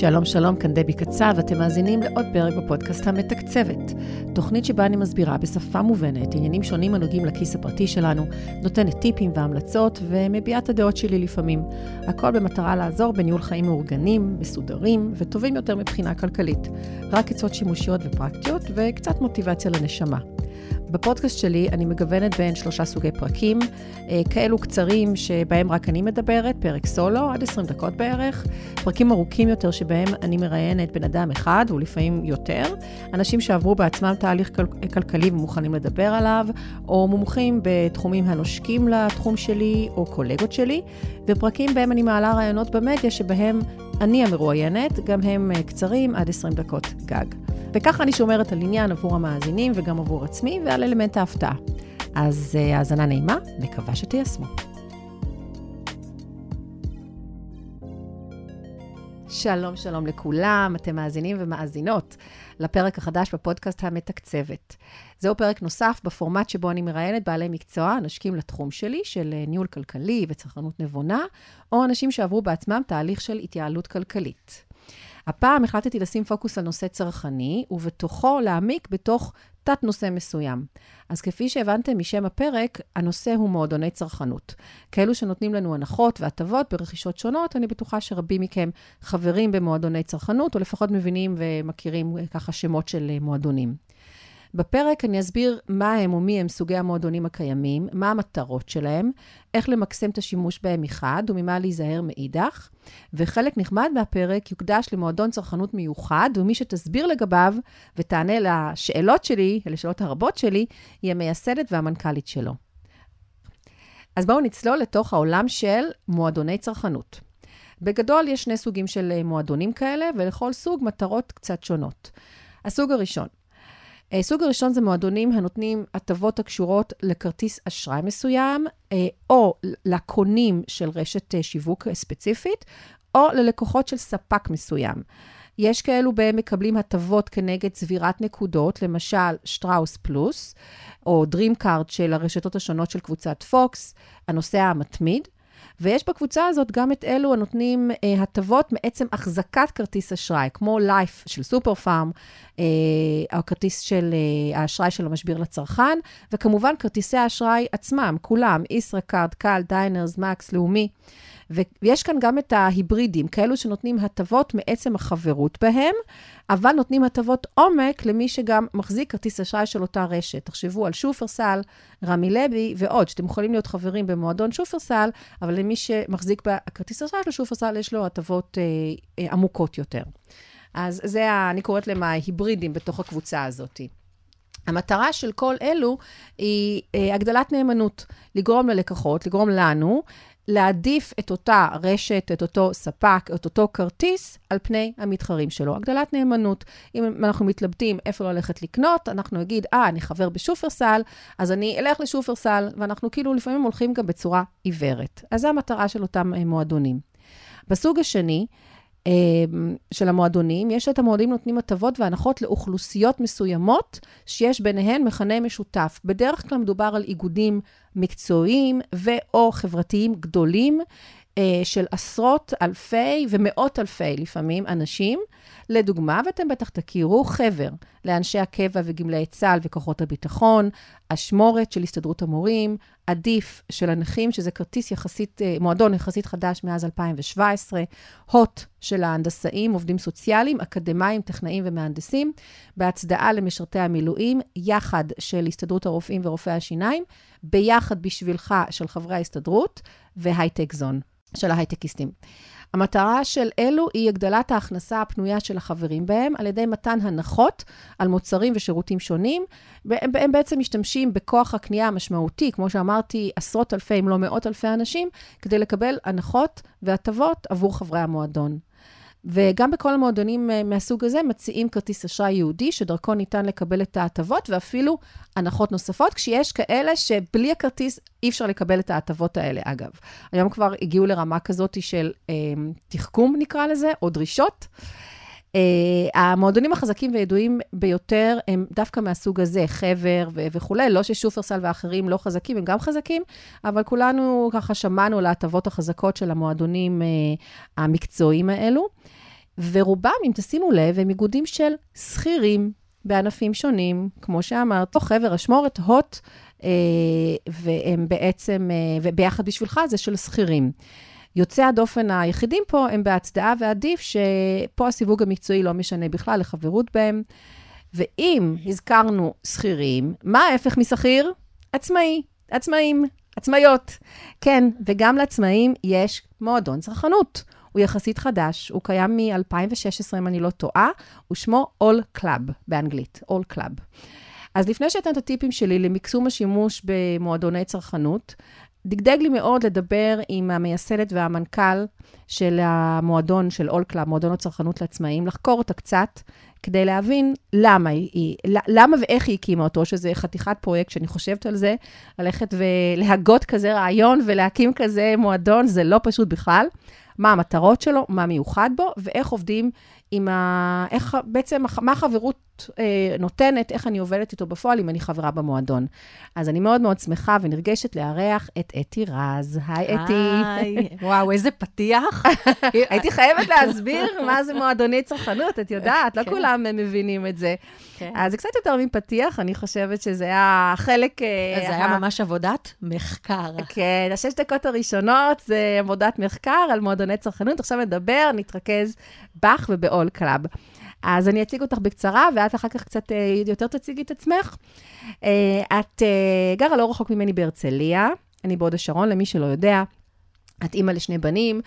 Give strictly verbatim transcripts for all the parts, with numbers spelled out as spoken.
שלום שלום, כאן דבי קצב, ואתם מאזינים לעוד פרק בפודקאסט המתקצבת. תוכנית שבה אני מסבירה בשפה מובנת, עניינים שונים הנוגעים לכיס הפרטי שלנו, נותנת טיפים והמלצות ומביעה את הדעות שלי לפעמים. הכל במטרה לעזור בניהול חיים מאורגנים, מסודרים וטובים יותר מבחינה כלכלית. רק עצות שימושיות ופרקטיות וקצת מוטיבציה לנשמה. בפודקאסט שלי אני מגוונת בין שלושה סוגי פרקים, כאלו קצרים שבהם רק אני מדברת, פרק סולו, עד עשרים דקות בערך, פרקים ארוכים יותר שבהם אני מראיינת בן אדם אחד, ולפעמים יותר, אנשים שעברו בעצמם תהליך כל- כלכלי ומוכנים לדבר עליו, או מומחים בתחומים הנושקים לתחום שלי, או קולגות שלי, ופרקים בהם אני מעלה רעיונות במדיה שבהם אני המרואיינת, גם הם קצרים, עד עשרים דקות גג. וככה אני שומרת על עניין עבור המאזינים וגם עבור עצמי ועל אלמנט ההפתעה. אז האזנה נעימה, מקווה שתיישמו. שלום שלום לכולם, אתם מאזינים ומאזינות לפרק החדש בפודקאסט המתקצבת. זהו פרק נוסף בפורמט שבו אני מראיינת בעלי מקצוע, אנשים לתחום שלי של ניהול כלכלי וצרכנות נבונה, או אנשים שעברו בעצמם תהליך של התייעלות כלכלית. הפעם החלטתי לשים פוקוס על נושא צרכני, ובתוכו להעמיק בתוך תת נושא מסוים. אז כפי שהבנתם משם הפרק, הנושא הוא מועדוני צרכנות. כאלו שנותנים לנו הנחות והטבות ברכישות שונות, אני בטוחה שרבים מכם חברים במועדוני צרכנות, או לפחות מבינים ומכירים ככה שמות של מועדונים. בפרק אני אסביר מה הם ומי הם סוגי המועדונים הקיימים, מה המטרות שלהם, איך למקסם את השימוש בהם מחד וממה להיזהר מאידך, וחלק נחמד מהפרק יוקדש למועדון צרכנות מיוחד, ומי שתסביר לגביו ותענה לשאלות שלי, לשאלות הרבות שלי, היא המייסדת והמנכ"לית שלו. אז בואו נצלול לתוך העולם של מועדוני צרכנות. בגדול יש שני סוגים של מועדונים כאלה, ולכל סוג מטרות קצת שונות. הסוג הראשון. הסוג הראשון זה מועדונים הנותנים הטבות הקשורות לכרטיס אשראי מסוים, או לקונים של רשת שיווק ספציפית, או ללקוחות של ספק מסוים. יש כאלו בהם מקבלים הטבות כנגד צבירת נקודות, למשל שטראוס פלוס, או דרימס קארד של הרשתות השונות של קבוצת פוקס, הנוסע המתמיד. ויש בקבוצה הזאת גם את אלו הנותנים אה, הטבות מעצם החזקת כרטיס אשראי, כמו לייף של סופר פארם, אה, או כרטיס של אה, האשראי של המשביר לצרכן, וכמובן כרטיסי האשראי עצמם, כולם, ישראכרט, כאל, דיינרס, מקס, לאומי. ויש כאן גם את ההיברידים, כאלו שנותנים הטבות מעצם החברות בהם, אבל נותנים הטבות עומק למי שגם מחזיק כרטיס אשראי של אותה רשת. תחשבו על שופרסל, רמי לבי ועוד, שאתם יכולים להיות חברים במועדון שופרסל, אבל למי שמחזיק בכרטיס אשראי של שופרסל יש לו הטבות אה, אה, עמוקות יותר. אז זה, אני קוראת להם ההיברידים בתוך הקבוצה הזאת. המטרה של כל אלו היא אה, הגדלת נאמנות, לגרום ללקוחות, לגרום לנו, להעדיף את אותה רשת, את אותו ספק, את אותו כרטיס, על פני המתחרים שלו. הגדלת נאמנות. אם אנחנו מתלבטים איפה ללכת לקנות, אנחנו נגיד, אה, אני חבר בשופרסל, אז אני אלך לשופרסל, ואנחנו כאילו לפעמים הולכים גם בצורה עיוורת. אז זו המטרה של אותם מועדונים. בסוג השני, של המועדונים, יש את המועדונים נותנים הטבות והנחות לאוכלוסיות מסוימות, שיש ביניהן מכנה משותף. בדרך כלל מדובר על איגודים מקצועיים ואו חברתיים גדולים, של עשרות אלפי ומאות אלפי לפעמים אנשים. לדוגמה, ואתם בטח תכירו חבר לאנשי הקבע וגמלי צה"ל וכוחות הביטחון, השמורת של הסתדרות המורים, עדיף של הנכים, שזה כרטיס יחסית, מועדון יחסית חדש מאז אלפיים שבע עשרה, הות של ההנדסאים, עובדים סוציאליים, אקדמיים, טכנאים ומהנדסים, בהצדעה למשרתי המילואים, יחד של הסתדרות הרופאים ורופאי השיניים, ביחד בשבילך של חברי ההסתדרות, והייטק זון. של ההייטקיסטים. המטרה של אלו היא הגדלת ההכנסה הפנויה של החברים בהם, על ידי מתן הנחות על מוצרים ושירותים שונים, והם, והם בעצם משתמשים בכוח הקנייה המשמעותי, כמו שאמרתי, עשרות אלפי, אם לא מאות אלפי אנשים, כדי לקבל הנחות והטבות עבור חברי המועדון. וגם בכל המועדונים מהסוג הזה מציעים כרטיס אשראי יהודי, שדרכו ניתן לקבל את ההטבות, ואפילו הנחות נוספות, כשיש כאלה שבלי הכרטיס אי אפשר לקבל את ההטבות האלה, אגב. היום כבר הגיעו לרמה כזאת של אה, תחכום, נקרא לזה, או דרישות. אה, המועדונים החזקים וידועים ביותר הם דווקא מהסוג הזה, חבר ו- וכולי, לא ששופרסל ואחרים לא חזקים, הם גם חזקים, אבל כולנו ככה שמענו להטבות החזקות של המועדונים אה, המקצועיים האלו. ורובם, אם תשימו לב, הם איגודים של שכירים בענפים שונים, כמו שאמרת, או חבר השמורת, הות, והם בעצם, וביחד בשבילך זה של שכירים. יוצאי הדופן היחידים פה הם בהצדעה ועדיף, שפה הסיווג המקצועי לא משנה בכלל לחברות בהם. ואם הזכרנו שכירים, מה ההפך משכיר? עצמאי, עצמאים, עצמאיות. כן, וגם לעצמאים יש מועדון צרכנות. הוא יחסית חדש, הוא קיים מ-אלפיים ושש עשרה, אם אני לא טועה, ושמו All Club, באנגלית, All Club. אז לפני שאתן את הטיפים שלי למקסום השימוש במועדוני צרכנות, דגדג לי מאוד לדבר עם המייסדת והמנכ"ל של המועדון, של All Club, מועדון הצרכנות לעצמאים, לחקור אותה קצת, כדי להבין למה היא, למה ואיך היא הקימה אותו, שזה חתיכת פרויקט שאני חושבת על זה, ללכת ולהגות כזה רעיון ולהקים כזה מועדון, זה לא פשוט בכלל. מה המטרות שלו, מה מיוחד בו, ואיך עובדים עם ה... איך בעצם, מה החברות אה, נותנת, איך אני עובדת איתו בפועל, אם אני חברה במועדון. אז אני מאוד מאוד שמחה ונרגשת לארח את אתי רז. היי אתי. היי. וואו, איזה פתיח. הייתי חייבת להסביר מה זה מועדוני צרכנות, את יודעת, לא כולם מבינים את זה. אז זה קצת יותר מפתיח, אני חושבת שזה היה חלק... זה היה ממש עבודת מחקר. כן, השש דקות הראשונות זה עבודת מחקר על מועדוני צרכנות. עכשיו נדבר, נתרכז בך ובאול קלאב. אז אני אציג אותך בקצרה, ואת אחר כך קצת יותר תציגי את עצמך. את גרה לא רחוק ממני בהרצליה, אני בהוד השרון, למי שלא יודע. את אימא לשני בנים,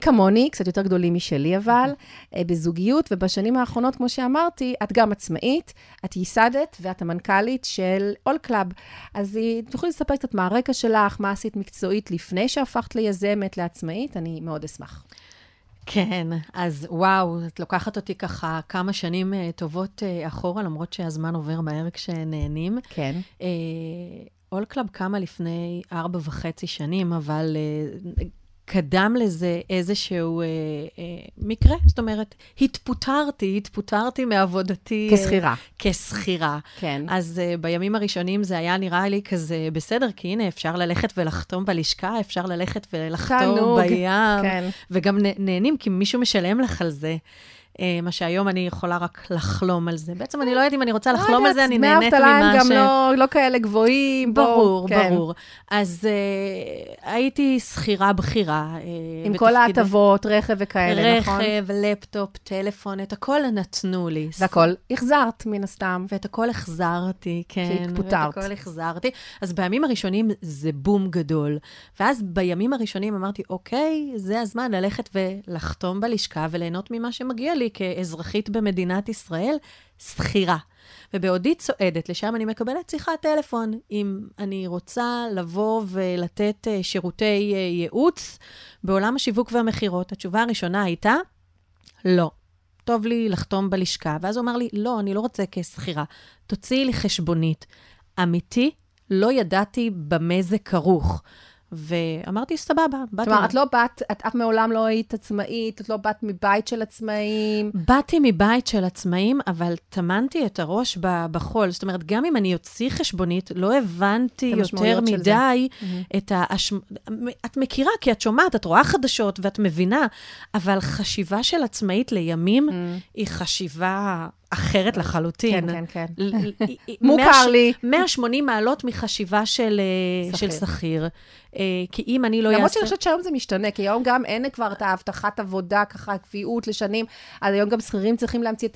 כמוני, קצת יותר גדולים משלי אבל, בזוגיות, ובשנים האחרונות, כמו שאמרתי, את גם עצמאית, את ייסדת ואת המנכ"לית של All Club. אז תוכלי לספר קצת מה הרקע שלך, מה עשית מקצועית לפני שהפכת ליזמת, לעצמאית, אני מאוד אשמח. כן, אז וואו, את לוקחת אותי ככה כמה שנים טובות אחורה, למרות שהזמן עובר מהר כשנהנים. כן. אה... All Club קמה לפני ארבע וחצי שנים, אבל uh, קדם לזה איזשהו uh, uh, מקרה. זאת אומרת, התפוטרתי, התפוטרתי מעבודתי. כסחירה. Uh, כסחירה. כן. אז uh, בימים הראשונים זה היה נראה לי כזה בסדר, כי הנה אפשר ללכת ולחתום בלשכה, אפשר ללכת ולחתום תנוג. בים. כן. וגם נהנים, כי מישהו משלם לך על זה. מה שהיום אני יכולה רק לחלום על זה. בעצם אני לא יודעת אם אני רוצה לחלום על זה, אני נהנית ממה ש... גם לא כאלה גבוהים. ברור, ברור. אז הייתי שכירה בכירה. עם כל ההטבות, רכב וכאלה, נכון? רכב, לפטופ, טלפון, את הכל נתנו לי. והכל החזרת מן הסתם. ואת הכל החזרתי, כן. שהתפוטרת. ואת הכל החזרתי. אז בימים הראשונים זה בום גדול. ואז בימים הראשונים אמרתי, אוקיי, זה הזמן ללכת ולחתום בלשכה וליהנות ממה שמגיע לי. כאזרחית במדינת ישראל, שכירה. ובעודי צועדת, לשם אני מקבלת שיחה טלפון, אם אני רוצה לבוא ולתת שירותי ייעוץ בעולם השיווק והמחירות. התשובה הראשונה הייתה, לא. טוב לי לחתום בלשכה. ואז הוא אמר לי, לא, אני לא רוצה כשכירה. תוציאי לי חשבונית. אמיתי, לא ידעתי במה זה כרוך. ואמרתי, סבבה. זאת אומרת, את לא באת, את אף מעולם לא היית עצמאית, את לא באת מבית של עצמאים. באתי מבית של עצמאים, אבל תמנתי את הראש בחול. זאת אומרת, גם אם אני יוציא חשבונית, לא הבנתי יותר מדי את האש... את מכירה, כי את שומעת, את רואה חדשות ואת מבינה, אבל חשיבה של עצמאית לימים היא חשיבה... אחרת לחלוטין. כן, כן, כן. מוכר לי. מאה ושמונים מעלות מחשיבה של שכיר. כי אם אני לא יעשה... למרות שאני חושבת שהיום זה משתנה, כי היום גם אין כבר את ההבטחת עבודה, ככה הקביעות לשנים, אז היום גם שכירים צריכים להמציא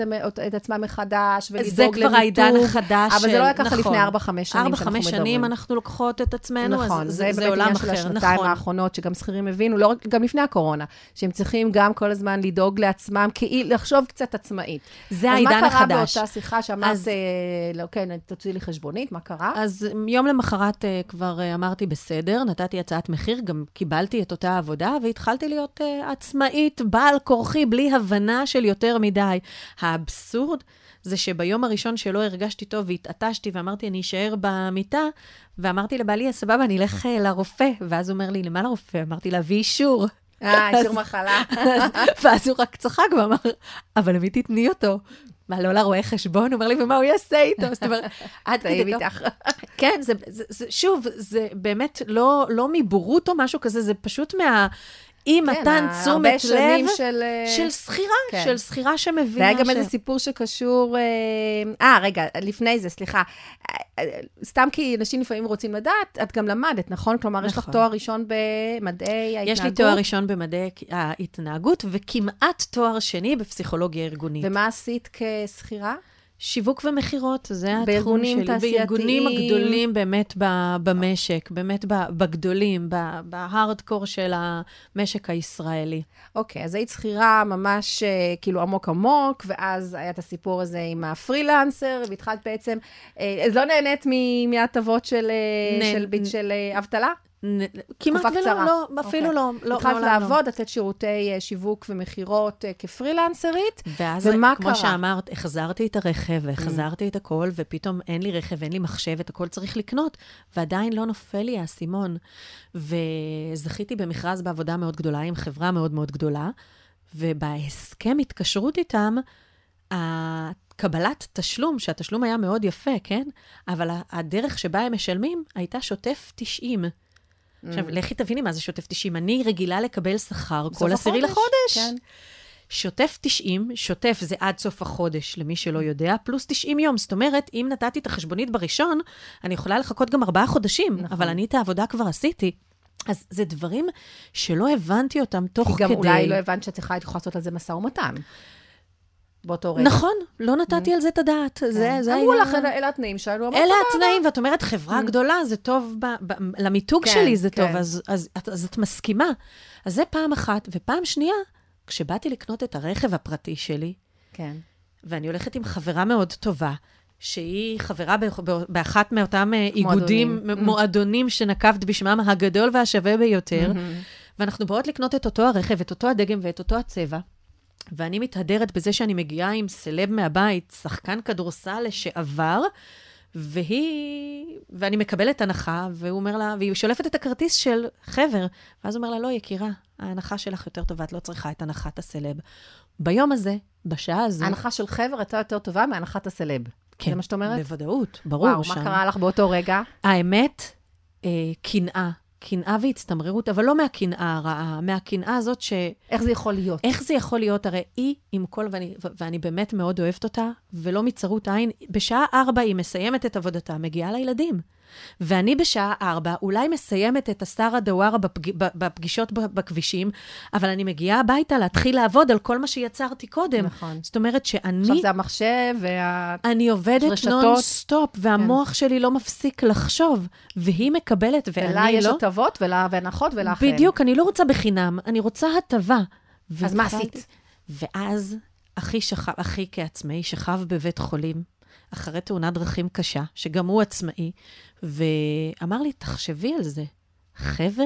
את עצמם מחדש, ולדאוג למיתוג. זה כבר העידן החדש. אבל זה לא היה ככה לפני ארבע חמש שנים. ארבע חמש שנים אנחנו לוקחות את עצמנו, אז זה עולם אחר. זה באמת השנתיים האחרונות, שגם שכירים הבינו, גם לפני הקורונה, שהם צריכים גם כל הזמן לדאוג לעצמם, כי לחשוב קצת עצמאית. זה העידן החדש. מה קרה באותה שיחה שאמרת, לא, כן, תוציא לי חשבונית, מה קרה? אז יום למחרת כבר אמרתי בסדר, נתתי הצעת מחיר, גם קיבלתי את אותה עבודה, והתחלתי להיות uh, עצמאית, בעל כורחי, בלי הבנה של יותר מדי. האבסורד זה שביום הראשון שלא הרגשתי טוב, והתעטשתי ואמרתי, אני אשאר במיטה, ואמרתי לבעלי, סבבה, אני אלך לרופא. ואז הוא אומר לי, למה לרופא? אמרתי, להביא אישור. אה, אישור מחלה. ואז הוא רק צחק ואמר, אבל למי תתני אותו? מה, לא לרואה חשבון? הוא אומר לי, ומה הוא יעשה איתו? זאת אומרת, עד כדי כך. כן, שוב, זה באמת לא מבורות או משהו כזה, זה פשוט מה... אי מתן תשומת לב של סחירה, של סחירה שמבינה. זה היה גם איזה סיפור שקשור, אה, רגע, לפני זה, סליחה, סתם כי נשים לפעמים רוצים לדעת, את גם למדת, נכון? כלומר, יש לך תואר ראשון במדעי ההתנהגות. יש לי תואר ראשון במדעי ההתנהגות, וכמעט תואר שני בפסיכולוגיה ארגונית. ומה עשית כסחירה? שיווק ומחירות, זה התחום שלי. בארגונים הגדולים באמת במשק, באמת בגדולים, בהארדקור של המשק הישראלי. אוקיי, אז היית שכירה ממש כאילו עמוק עמוק, ואז היה את הסיפור הזה עם הפרילנסר, והתחלת בעצם, אז לא נהנית מהטבות של אבטלה? כמעט ולא, לא, אפילו לא. התחלת לעבוד, לתת שירותי שיווק ומחירות כפרילנסרית, ואז כמו שאמרת, החזרתי את הרכב, החזרתי את הכל, ופתאום אין לי רכב, אין לי מחשב, את הכל צריך לקנות, ועדיין לא נופל לי הסימון. וזכיתי במכרז בעבודה מאוד גדולה, עם חברה מאוד מאוד גדולה, ובהסכם התקשרות איתם, קבלת תשלום, שהתשלום היה מאוד יפה, כן? אבל הדרך שבה הם משלמים, הייתה שוטף תשעים. עכשיו, לכי תביני מה זה שוטף תשעים. אני רגילה לקבל שכר כל עשירי לחודש. שוטף תשעים, שוטף זה עד סוף החודש, למי שלא יודע, פלוס תשעים יום. זאת אומרת, אם נתתי את החשבונית בראשון, אני יכולה לחכות גם ארבעה חודשים, אבל אני את העבודה כבר עשיתי. אז זה דברים שלא הבנתי אותם תוך כדי. גם אולי לא הבנת שאת צריכה לעשות על זה משא ומתן. באותו רגע. נכון, לא נתתי על זה את הדעת. אמרו לך, אלה התנאים שלנו. אלה התנאים, ואת אומרת, חברה גדולה, זה טוב, למיתוג שלי זה טוב, אז את מסכימה. אז זה פעם אחת, ופעם שנייה, כשבאתי לקנות את הרכב הפרטי שלי, ואני הולכת עם חברה מאוד טובה, שהיא חברה באחת מאותם איגודים, מועדונים שנקבת בשמם הגדול והשווה ביותר, ואנחנו באות לקנות את אותו הרכב, את אותו הדגם ואת אותו הצבע, ואני מתהדרת בזה שאני מגיעה עם סלב מהבית, שחקן כדורסל לשעבר, והיא, ואני מקבלת הנחה, והוא אומר לה, והיא שולפת את הכרטיס של חבר, ואז הוא אומר לה, לא יקירה, ההנחה שלך יותר טובה, את לא צריכה את הנחת הסלב. ביום הזה, בשעה הזו... ההנחה של חבר הייתה יותר טובה מהנחת הסלב. כן, זה מה שאת אומרת? בוודאות, ברור. וואו, שם. מה קרה לך באותו רגע? האמת, אה, קנאה. קנאה והצטמרירות, אבל לא מהקנאה הרעה, מהקנאה הזאת ש... איך זה יכול להיות? איך זה יכול להיות? הרי היא עם כל, ואני, ואני באמת מאוד אוהבת אותה, ולא מצרות עין, בשעה ארבע היא מסיימת את עבודתה, מגיעה לילדים. ואני בשעה ארבע אולי מסיימת את הסערה דווארה בפג... בפגישות בכבישים, אבל אני מגיעה הביתה להתחיל לעבוד על כל מה שיצרתי קודם. נכון. זאת אומרת שאני... עכשיו זה המחשב וה... אני עובדת נון-סטופ, והמוח כן. שלי לא מפסיק לחשוב, והיא מקבלת ואני לא... ולה יש הטבות ולה ונחות ולאחר. בדיוק, אני לא רוצה בחינם, אני רוצה הטבה. אז מה עשית? ואז אחי, שח... אחי כעצמאי שכב בבית חולים, אחרי תאונת דרכים קשה, שגם הוא עצמאי, ואמר לי, תחשבי על זה, חבר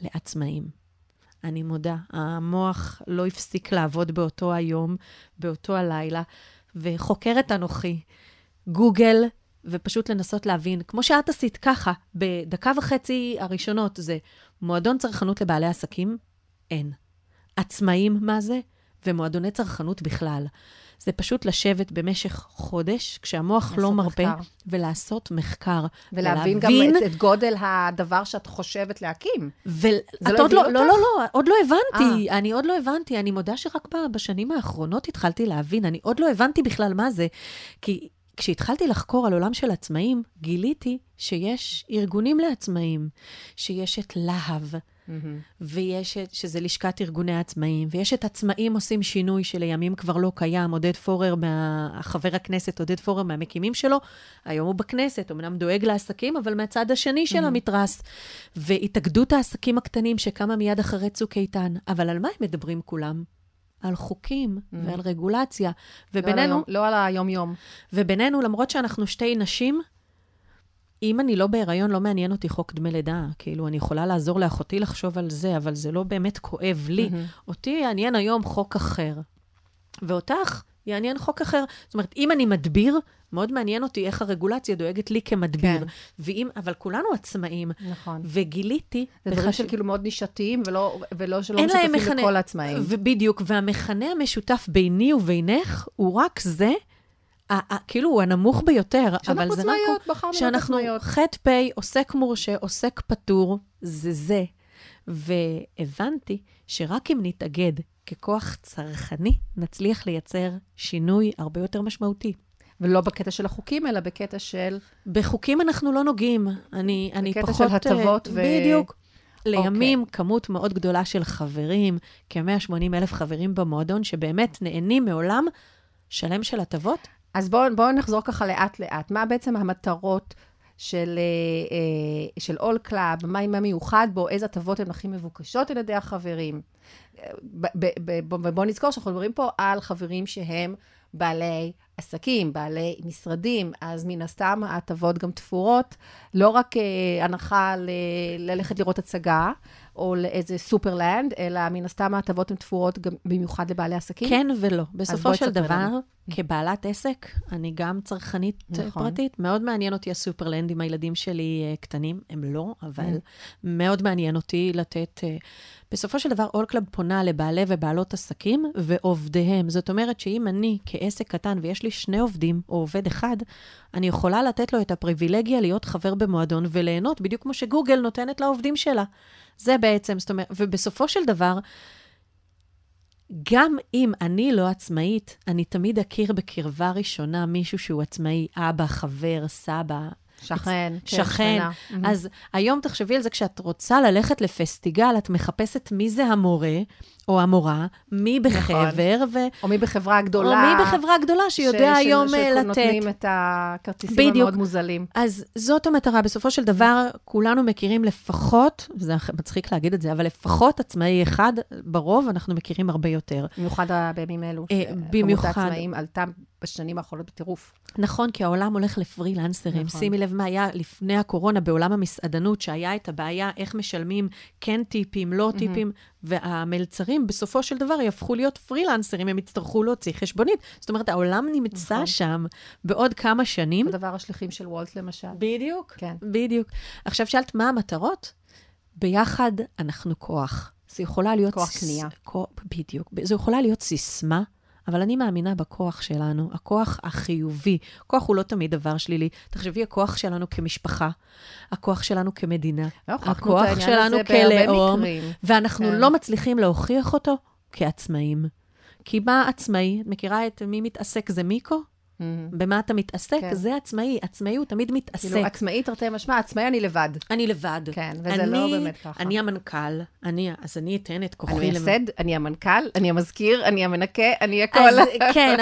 לעצמאים. אני מודה, המוח לא הפסיק לעבוד באותו היום, באותו הלילה, וחוקרת אנוכי, גוגל, ופשוט לנסות להבין, כמו שאת עשית ככה, בדקה וחצי הראשונות, זה מועדון צרכנות לבעלי עסקים, אין. עצמאים, מה זה? ומועדוני צרכנות בכלל. זה פשוט לשבת במשך חודש, כשהמוח לא מרפה, ולעשות מחקר. ולהבין גם את גודל הדבר שאת חושבת להקים. לא, לא, לא, עוד לא הבנתי. אני עוד לא הבנתי. אני מודה שרק בשנים האחרונות התחלתי להבין. אני עוד לא הבנתי בכלל מה זה. כי כשהתחלתי לחקור על עולם של עצמאים, גיליתי שיש ארגונים לעצמאים, שיש את להב, ויש את, שזה לשכת ארגוני העצמאים, ויש את עצמאים עושים שינוי שלימים כבר לא קיים, עודד פורר, חבר הכנסת עודד פורר מהמקימים שלו, היום הוא בכנסת, אמנם דואג לעסקים, אבל מהצד השני של המתרס, והתאגדות העסקים הקטנים שקמה מיד אחרי צוק איתן, אבל על מה הם מדברים כולם? על חוקים ועל רגולציה, ובינינו... לא על היום-יום. ובינינו, למרות שאנחנו שתי נשים, אם אני לא בהיריון, לא מעניין אותי חוק דמי לידה. כאילו, אני יכולה לעזור לאחותי לחשוב על זה, אבל זה לא באמת כואב לי. אותי יעניין היום חוק אחר. ואותך יעניין חוק אחר. זאת אומרת, אם אני מדביר, מאוד מעניין אותי איך הרגולציה דואגת לי כמדביר. ואם, אבל כולנו עצמאים. נכון. וגיליתי... זה דברים של כאילו מאוד נישתיים, ולא שלא משותפים לכל עצמאים. ובדיוק, והמכנה המשותף ביני ובינך, הוא רק זה... כאילו הוא הנמוך ביותר, אבל זה רק שאנחנו חטא פי, עוסק מורשה, עוסק פטור, זה זה. והבנתי שרק אם נתאגד ככוח צרכני, נצליח לייצר שינוי הרבה יותר משמעותי. ולא בקטע של החוקים, אלא בקטע של... בחוקים אנחנו לא נוגעים. אני, אני פחות... בקטע של הטבות ו... בדיוק. לימים okay. כמות מאוד גדולה של חברים, כ-מאה ושמונים אלף חברים במועדון, שבאמת נהנים מעולם שלם של הטבות. אז בואו בוא נחזור ככה לאט לאט. מה בעצם המטרות של, של All Club? מה עם המיוחד בו? איזה הטבות הן הכי מבוקשות על ידי החברים? בואו נזכור שאנחנו מדברים פה על חברים שהם בעלי עסקים, בעלי משרדים, אז מן הסתם ההטבות גם תפורות, לא רק אה, הנחה ל- ללכת לראות הצגה, או לאיזה סופרלנד, אלא מן הסתם ההטבות הן תפורות גם במיוחד לבעלי עסקים? כן ולא. בסופו של דבר, לנו. כבעלת עסק, אני גם צרכנית נכון. פרטית, מאוד מעניין אותי הסופרלנד עם הילדים שלי קטנים, הם לא, אבל מאוד מעניין אותי לתת... בסופו של דבר, All Club פונה לבעלי ובעלות עסקים ועובדיהם. זאת אומרת שאם אני כעסק קטן ויש לי שני עובדים או עובד אחד, אני יכולה לתת לו את הפריבילגיה להיות חבר במועדון וליהנות, בדיוק כמו שגוגל נותנת לעובדים שלה. זה בעצם, זאת אומרת, ובסופו של דבר, גם אם אני לא עצמאית, אני תמיד אכיר בקרבה ראשונה מישהו שהוא עצמאי, אבא, חבר, סבא, שכן, שכן. אז היום תחשבי על זה, כשאת רוצה ללכת לפסטיגל, את מחפשת מי זה המורה, או המורה, מי בחבר, או מי בחברה גדולה, או מי בחברה גדולה שיודע היום לתת. נותנים את הכרטיסים המאוד מוזלים. אז זאת המטרה. בסופו של דבר, כולנו מכירים לפחות, וזה מצחיק להגיד את זה, אבל לפחות עצמאי אחד, ברוב אנחנו מכירים הרבה יותר. במיוחד בימים אלו, כמות העצמאים עלתה בשנים האחרונות בטירוף. נכון, כי העולם הולך לפרילנסרים. נכון. שימי לב מה היה לפני הקורונה בעולם המסעדנות, שהיה את הבעיה איך משלמים כן טיפים, לא טיפים, mm-hmm. והמלצרים בסופו של דבר יהפכו להיות פרילנסרים, הם יצטרכו להוציא חשבונית. זאת אומרת, העולם נמצא נכון. שם בעוד כמה שנים. הדבר השליחים של וולט למשל. בדיוק, כן. בדיוק. עכשיו שאלת מה המטרות? ביחד אנחנו כוח. זה יכולה להיות... כוח ס... קנייה. כוח... בדיוק. זה יכולה להיות סיסמה, אבל אני מאמינה בכוח שלנו, הכוח החיובי. כוח הוא לא תמיד דבר שלילי. תחשבי, הכוח שלנו כמשפחה, הכוח שלנו כמדינה, הכוח שלנו כלאום, ואנחנו לא מצליחים להוכיח אותו כעצמאים. כי מה עצמאי? את מכירה את מי מתעסק זה מיקו? במה אתה מתעסק? זה עצמאי. עצמאי הוא תמיד מתעסק. כאילו, עצמאי תרתי משמע, עצמאי אני לבד. אני לבד. כן, וזה לא באמת ככה. אני המנכ"ל, אז אני אתן את כוחי. אני מייסד, אני המנכ"ל, אני המזכיר, אני המנקה, אני הכל. כן,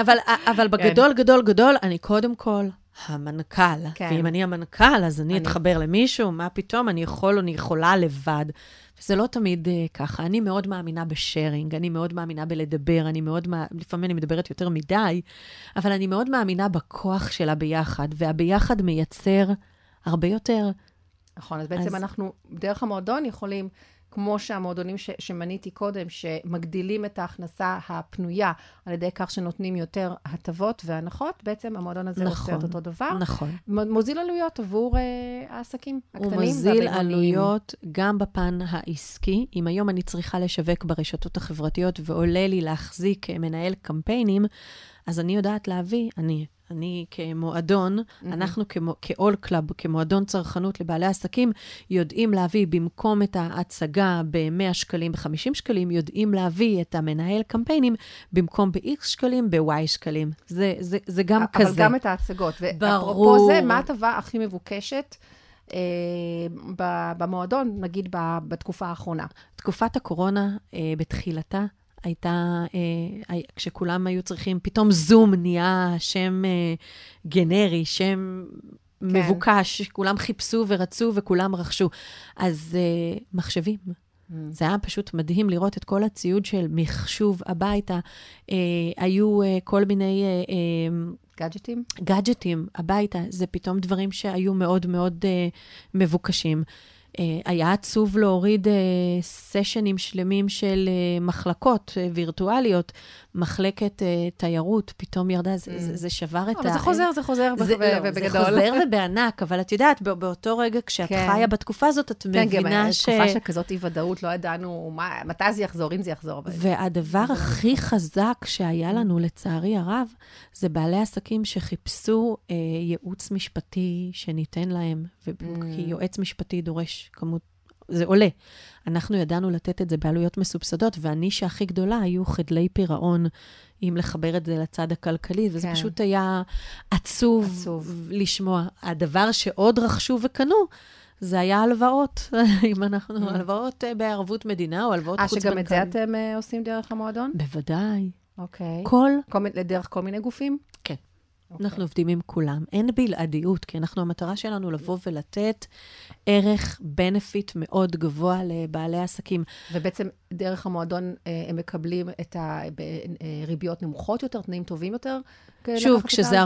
אבל בגדול, גדול, גדול, אני קודם כל המנכ"ל. ואם אני המנכ"ל, אז אני אתחבר למישהו, מה פתאום, אני יכול או אני יכולה לבד. וזה לא תמיד ככה. אני מאוד מאמינה בשארינג, אני מאוד מאמינה בלדבר, אני מאוד, לפעמים אני מדברת יותר מדי, אבל אני מאוד מאמינה בכוח שלה ביחד, והביחד מייצר הרבה יותר. נכון, אז בעצם אנחנו, דרך המועדון יכולים, כמו שהמועדונים ש- שמניתי קודם, שמגדילים את ההכנסה הפנויה, על ידי כך שנותנים יותר הטבות והנחות, בעצם המועדון הזה נכון, עושה את אותו דבר. נכון. מ- מוזיל עלויות עבור uh, העסקים הקטנים. הוא מוזיל עלויות גם בפן העסקי. אם היום אני צריכה לשווק ברשתות החברתיות, ועולה לי להחזיק מנהל קמפיינים, אז אני יודעת להביא, אני... אני כמועדון, mm-hmm. אנחנו כ-All Club, כמועדון צרכנות לבעלי עסקים, יודעים להביא במקום את ההצגה ב-מאה שקלים, ב-חמישים שקלים, יודעים להביא את המנהל קמפיינים, במקום ב-איקס שקלים, ב-וואי שקלים. זה, זה, זה גם אבל כזה. אבל גם את ההצגות. ברור. ופה זה, מה הטבה הכי מבוקשת אה, ב- במועדון, נגיד ב- בתקופה האחרונה? תקופת הקורונה אה, בתחילתה, הייתה, אה, כשכולם היו צריכים, פתאום זום נהיה שם אה, גנרי, שם כן. מבוקש, כולם חיפשו ורצו וכולם רכשו. אז אה, מחשבים. Mm. זה היה פשוט מדהים לראות את כל הציוד של מחשוב הביתה. אה, היו אה, כל מיני... אה, אה, גאדג'טים? גאדג'טים הביתה. זה פתאום דברים שהיו מאוד מאוד אה, מבוקשים. היה עצוב להוריד סשנים שלמים של מחלקות וירטואליות, מחלקת תיירות, פתאום ירדה, זה שבר את ה... אבל זה חוזר, זה חוזר ובגדול. זה חוזר ובענק, אבל את יודעת, באותו רגע כשאת חיה בתקופה הזאת, את מבינה ש... תקופה שכזאת אי ודאות, לא ידענו מתי זה יחזור, אם זה יחזור. והדבר הכי חזק שהיה לנו, לצערי הרב, זה בעלי עסקים שחיפשו ייעוץ משפטי שניתן להם, כי יועץ משפטי דורש כמות זה עולה. אנחנו ידענו לתת את זה בעלויות מסובסדות, והנישה הכי גדולה היו חדלי פירעון, אם לחבר את זה לצד הכלכלי, וזה כן. פשוט היה עצוב, עצוב לשמוע. הדבר שעוד רכשו וקנו, זה היה הלוואות, אם אנחנו, הלוואות בערבות מדינה, או הלוואות חוץ בנקאי. שגם את זה אתם עושים דרך המועדון? בוודאי. אוקיי. כל... דרך כל מיני גופים? כן. אנחנו עובדים עם כולם. אין בלעדיות, כי אנחנו, המטרה שלנו לבוא ולתת ערך, בנפיט מאוד גבוה לבעלי עסקים. ובעצם דרך המועדון הם מקבלים את הריביות נמוכות יותר, תנאים טובים יותר? שוב, כשזה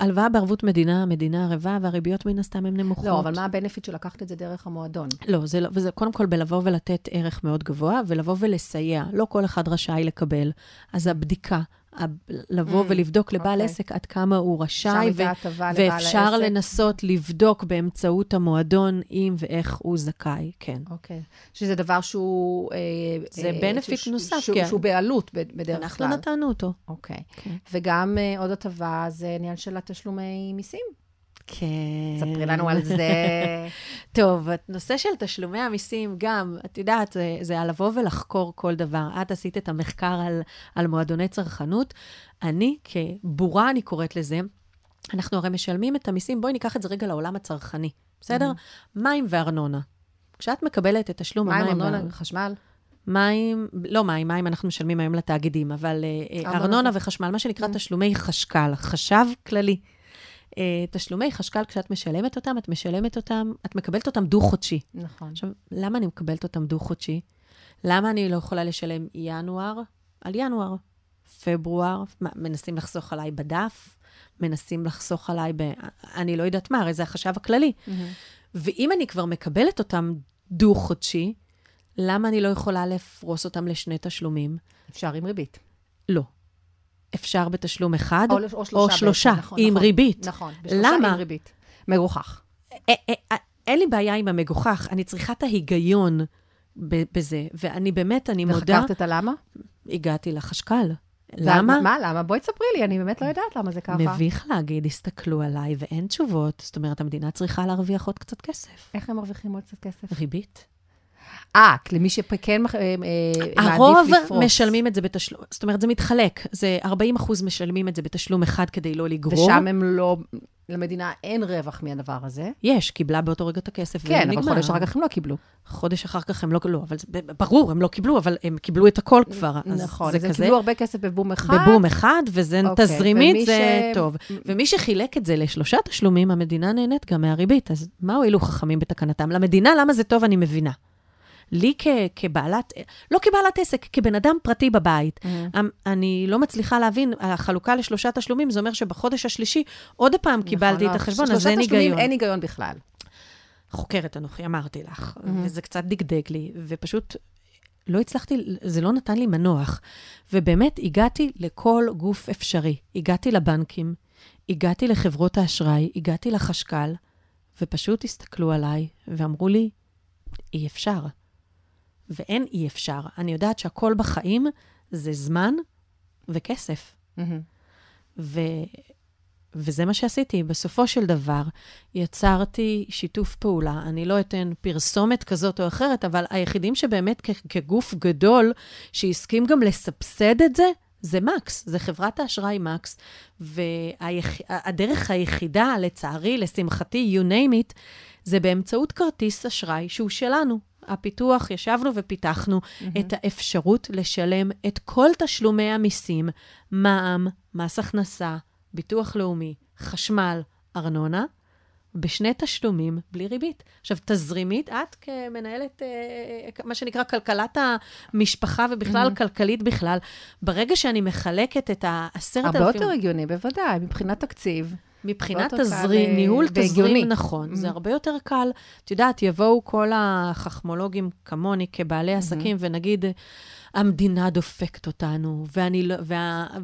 הלוואה בערבות מדינה, המדינה ערבה, והריביות מן הסתם הן נמוכות. לא, אבל מה הבנפיט שלקחת את זה דרך המועדון? לא, זה קודם כל בלבוא ולתת ערך מאוד גבוה, ולבוא ולסייע. לא כל אחד רשאי לקבל. אז הבדיקה, לבוא ולבדוק לבעל עסק עד כמה הוא רשאי, ואפשר לנסות לבדוק באמצעות המועדון אם ואיך הוא זכאי, כן. אוקיי. שזה דבר שהוא... זה בנפיט נוסף, כן. שהוא בעלות בדרך כלל. אנחנו נתנו אותו. אוקיי. וגם עוד הטבה זה עניין של התשלומי מיסים. כן. ספרי לנו על זה. טוב, הנושא של תשלומי המיסים גם, את יודעת, זה על לבוא ולחקור כל דבר. את עשית את המחקר על, על מועדוני צרכנות. אני, כבורה אני קוראת לזה, אנחנו הרי משלמים את המיסים, בואי ניקח את זה רגע לעולם הצרכני, בסדר? מים וארנונה. כשאת מקבלת את תשלום המים... מים, ארנונה, חשמל... מים, לא מים, מים אנחנו משלמים היום לתאגידים, אבל ארנונה וחשמל, מה שנקרא תשלומי חשכ"ל, חשב כללי. תשלומי חשכ"ל, כשאת משלמת אותם, את משלמת אותם, את מקבלת אותם דו-חודשי. נכון. עכשיו, למה אני מקבלת אותם דו-חודשי? למה אני לא יכולה לשלם ינואר על ינואר? פברואר? מנסים לחסוך עליי בדף? מנסים לחסוך עליי ב... אני לא יודעת מה, הרי זה החשב הכללי. ואם אני כבר מקבלת אותם דו-חודשי, למה אני לא יכולה לפרוס אותם לשני תשלומים? אפשר עם ריבית. לא. אפשר בתשלום אחד, או, או שלושה, או שלושה בעצם, נכון, עם נכון, ריבית. נכון, בשלושה למה? עם ריבית. מגוחך. א- א- א- א- אין לי בעיה עם המגוחך, אני צריכה את ההיגיון ב- בזה, ואני באמת, אני וחקרת מודה... וחקרת את הלמה? הגעתי לחשכ"ל. למה? מה, למה? בואי תספרי לי, אני באמת לא יודעת למה זה ככה. מביך להגיד, הסתכלו עליי, ואין תשובות. זאת אומרת, המדינה צריכה להרוויח עוד קצת כסף. איך הם מרוויחים עוד קצת כסף? ריבית. אה, למי שכן מעדיף לפרוס. הרוב משלמים את זה בתשלום, זאת אומרת, זה מתחלק. זה ארבעים אחוז משלמים את זה בתשלום אחד כדי לא לגרור. ושם הם לא, למדינה אין רווח מהדבר הזה. יש, קיבלה באותו רגע את הכסף. כן, אבל חודש אחר כך הם לא קיבלו. חודש אחר כך הם לא קיבלו, אבל ברור, הם לא קיבלו, אבל הם קיבלו את הכל כבר. נכון, אז הם קיבלו הרבה כסף בבום אחד. בבום אחד, וזה תזרימית, זה טוב. ומי שחילק את זה לשלושה תשלומים, המדינה נהנית גם מהריבית. אז מה הועילו חכמים בתקנתם? למדינה, למה זה טוב, אני מבינה. לי כבעלת, לא כבעלת עסק, כבן אדם פרטי בבית. אני לא מצליחה להבין, החלוקה לשלושה תשלומים, זה אומר שבחודש השלישי, עוד הפעם קיבלתי את החשבון, אז אין היגיון. אין היגיון בכלל. חוקרת אנוכי, אמרתי לך, וזה קצת דגדג לי, ופשוט לא הצלחתי, זה לא נתן לי מנוח. ובאמת הגעתי לכל גוף אפשרי. הגעתי לבנקים, הגעתי לחברות האשראי, הגעתי לחשכ"ל, ופשוט הסתכלו עליי, ואמרו לי, אי אפשר. ואין אי אפשר. אני יודעת שהכל בחיים זה זמן וכסף. Mm-hmm. ו... וזה מה שעשיתי. בסופו של דבר, יצרתי שיתוף פעולה. אני לא אתן פרסומת כזאת או אחרת, אבל היחידים שבאמת כ- כגוף גדול, שהסכים גם לסבסד את זה, זה מקס, זה חברת האשראי מקס, והדרך היחידה, לצערי, לשמחתי, you name it, זה באמצעות כרטיס אשראי שהוא שלנו. הפיתוח, ישבנו ופיתחנו mm-hmm. את האפשרות לשלם את כל תשלומי המיסים, מע"מ, מס הכנסה, ביטוח לאומי, חשמל, ארנונה, בשני תשלומים בלי ריבית. עכשיו, תזרימית, את כמנהלת, מה שנקרא, כלכלת המשפחה ובכלל, mm-hmm. כלכלית בכלל, ברגע שאני מחלקת את העשרת אלפים... הרבה יותר הגיוני, בוודאי, מבחינת תקציב. מבחינת תזרים, ניהול תזרים נכון, זה הרבה יותר קל. את יודעת, יבואו כל החכמולוגים כמוני כבעלי עסקים, ונגיד, המדינה דופקת אותנו,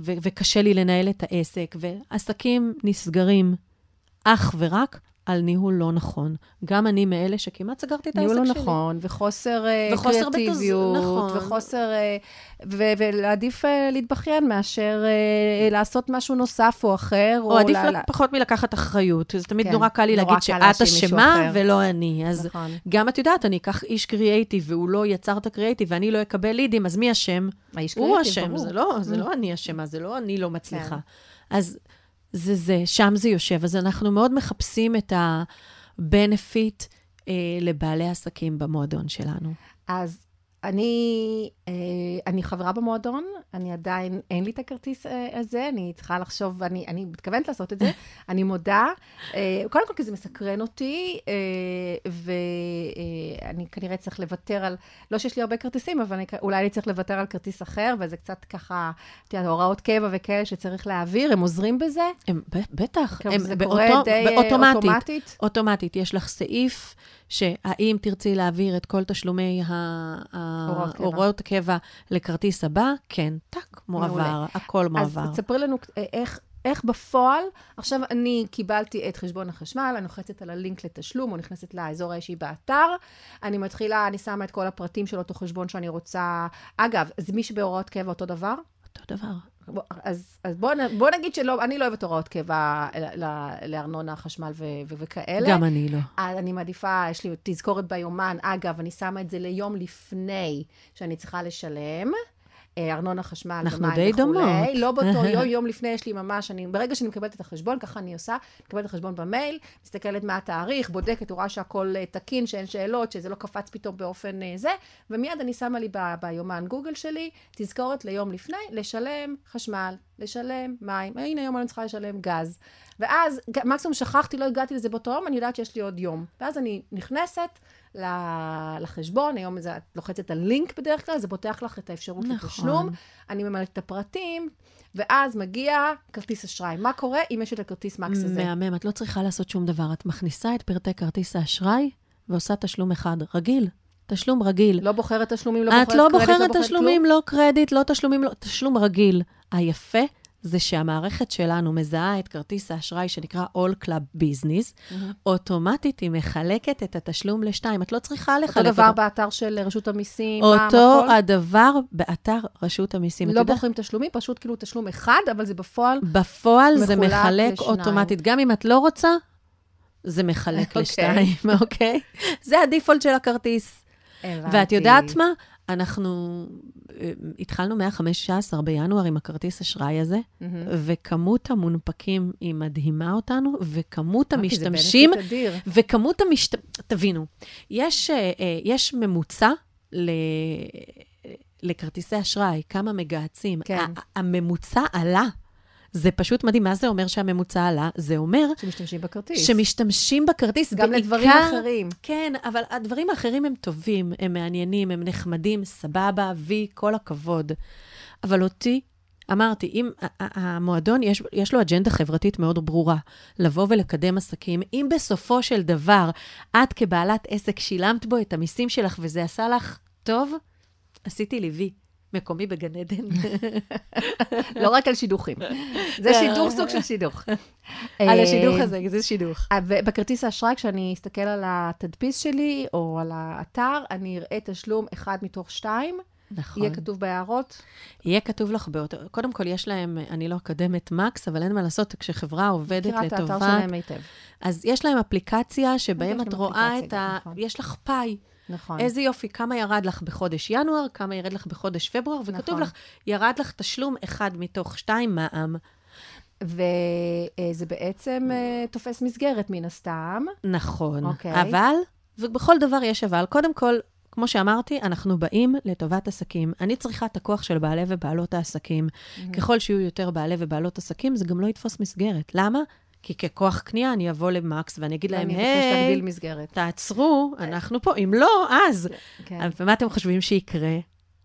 וקשה לי לנהל את העסק, ועסקים נסגרים אך ורק על ניהול לא נכון. גם אני מאלה שכמעט סגרתי את העסק שלי. ניהול לא נכון, וחוסר קריאטיביות, וחוסר, ולעדיף להתבחיין מאשר לעשות משהו נוסף או אחר. או עדיף פחות מלקחת אחריות. זה תמיד נורא קל לי להגיד שאת אשמה ולא אני. אז גם את יודעת, אני אקח איש קריאטיב, והוא לא יצר את הקריאטיב, ואני לא אקבל לידים, אז מי אשם? הוא אשם, זה לא אני אשמה, זה לא אני לא מצליחה. אז זה זה, שם זה יושב. אז אנחנו מאוד מחפשים את ה-benefit אה, לבעלי עסקים במועדון שלנו. אז אני, אה, אני חברה במועדון, אני עדיין, אין לי את הכרטיס אה, הזה, אני צריכה לחשוב, אני, אני מתכוונת לעשות את זה, אני מודה. אה, קודם כל, כי זה מסקרן אותי, אה, ואני כנראה צריך לוותר על, לא שיש לי הרבה כרטיסים, אבל אני, אולי אני צריך לוותר על כרטיס אחר, וזה קצת ככה, תראה, הוראות קבע וכאלה שצריך להעביר, הם עוזרים בזה? הם, בטח, הם באוטומטית, אוטומטית. אוטומטית, יש לך סעיף, שהאם תרצי להעביר את כל תשלומי הוראות הקבע לכרטיס הבא, כן, טק, מועבר, הכל מועבר. אז תספרי לנו איך, איך בפועל, עכשיו אני קיבלתי את חשבון החשמל, אני לוחצת על הלינק לתשלום, או נכנסת לאזור האישי באתר, אני מתחילה, אני שמה את כל הפרטים של אותו חשבון שאני רוצה, אגב, אז מי שבהוראות קבע אותו דבר? אותו דבר. אז, אז בוא, בוא נגיד שלא, אני לא אוהבת הוראות קבע לארנונה, חשמל ו, ו, וכאלה. גם אני לא. אני מעדיפה, יש לי תזכורת ביומן, אגב, אני שמה את זה ליום לפני שאני צריכה לשלם. ארנונה, חשמל, אנחנו די דומות. לא באותו יום, יום לפני יש לי ממש, אני, ברגע שאני מקבלת את החשבון, ככה אני עושה, מקבלת את החשבון במייל, מסתכלת מה התאריך, בודקת, רואה שהכל תקין, שאין שאלות, שזה לא קפץ פתאום באופן זה, ומיד אני שמה לי ב- ביומן גוגל שלי, תזכורת ליום לפני, לשלם חשמל, לשלם מים, הנה יום אני צריכה לשלם גז. ואז, מקסימום שכחתי, לא הגעתי לזה באותו יום, אני יודעת שיש לי עוד יום. ואז אני נכנסת לחשבון, היום את לוחצת על לינק בדרך כלל, זה פותח לך את האפשרות לתשלום, אני ממלאת את הפרטים, ואז מגיע כרטיס אשראי. מה קורה אם יש את הכרטיס מקס הזה? מהמם, את לא צריכה לעשות שום דבר, את מכניסה את פרטי כרטיס האשראי, ועושה תשלום אחד, רגיל. תשלום רגיל. לא בוחרת תשלומים, לא בוחרת קרדיט, לא בוחרת כלום. את לא בוחרת תשלומים, לא קרדיט, לא תשלומים, לא... תשלום רגיל. היפה זה שהמערכת שלנו מזהה את כרטיס האשראי שנקרא All Club Business, mm-hmm. אוטומטית היא מחלקת את התשלום לשתיים. את לא צריכה לחלק. אותו דבר באתר של רשות המיסים. אותו מה, הדבר באתר רשות המיסים. לא בוחרים תשלומים, פשוט כאילו תשלום אחד, אבל זה בפועל מחולק לשניים. בפועל זה מחלק אוטומטית. גם אם את לא רוצה, זה מחלק לשתיים, אוקיי? זה הדיפולט של הכרטיס. ואת יודעת מה? אנחנו התחלנו מה-חמישה עשר בינואר עם הכרטיס אשראי הזה, וכמות המונפקים היא מדהימה אותנו, וכמות המשתמשים, וכמות המשתמשים, תבינו, יש ממוצע לכרטיסי אשראי, כמה מגעצים, הממוצע עלה, זה פשוט מדהים. מה זה אומר שהממוצע עלה? זה אומר... שמשתמשים בכרטיס. שמשתמשים בכרטיס. גם בעיקר, לדברים אחרים. כן, אבל הדברים האחרים הם טובים, הם מעניינים, הם נחמדים, סבבה, וי, כל הכבוד. אבל אותי, אמרתי, אם המועדון, יש, יש לו אג'נדה חברתית מאוד ברורה, לבוא ולקדם עסקים, אם בסופו של דבר, את כבעלת עסק שילמת בו את המיסים שלך, וזה עשה לך טוב, עשיתי לי וי. מקומי בגן עדן. לא רק על שידוכים. זה שידוך, סוג של שידוך. על השידוך הזה, זה שידוך. בכרטיס האשראי, כשאני אסתכל על התדפיס שלי, או על האתר, אני אראה תשלום אחד מתוך שתיים. נכון. יהיה כתוב בהערות? יהיה כתוב לך באותו... קודם כל, יש להם, אני לא אקדמת מקס, אבל אין מה לעשות, כשחברה עובדת לטובת... מכירת האתר שלהם היטב. אז יש להם אפליקציה, שבהם את רואה את ה... יש לך פאי. נכון. איזה יופי, כמה ירד לך בחודש ינואר, כמה ירד לך בחודש פברואר, וכתוב נכון. לך, ירד לך תשלום אחד מתוך שתיים מע"מ. וזה בעצם תופס מסגרת מן הסתם. נכון, אוקיי. אבל, ובכל דבר יש אבל, קודם כל, כמו שאמרתי, אנחנו באים לטובת עסקים. אני צריכה את הכוח של בעלי ובעלות העסקים. Mm-hmm. ככל שיהיו יותר בעלי ובעלות עסקים, זה גם לא יתפוס מסגרת. למה? כי ככוח קנייה אני אבוא למקס ואני אגיד להם, היי, תעצרו, אנחנו פה, אם לא, אז. ומה אתם חושבים שיקרה?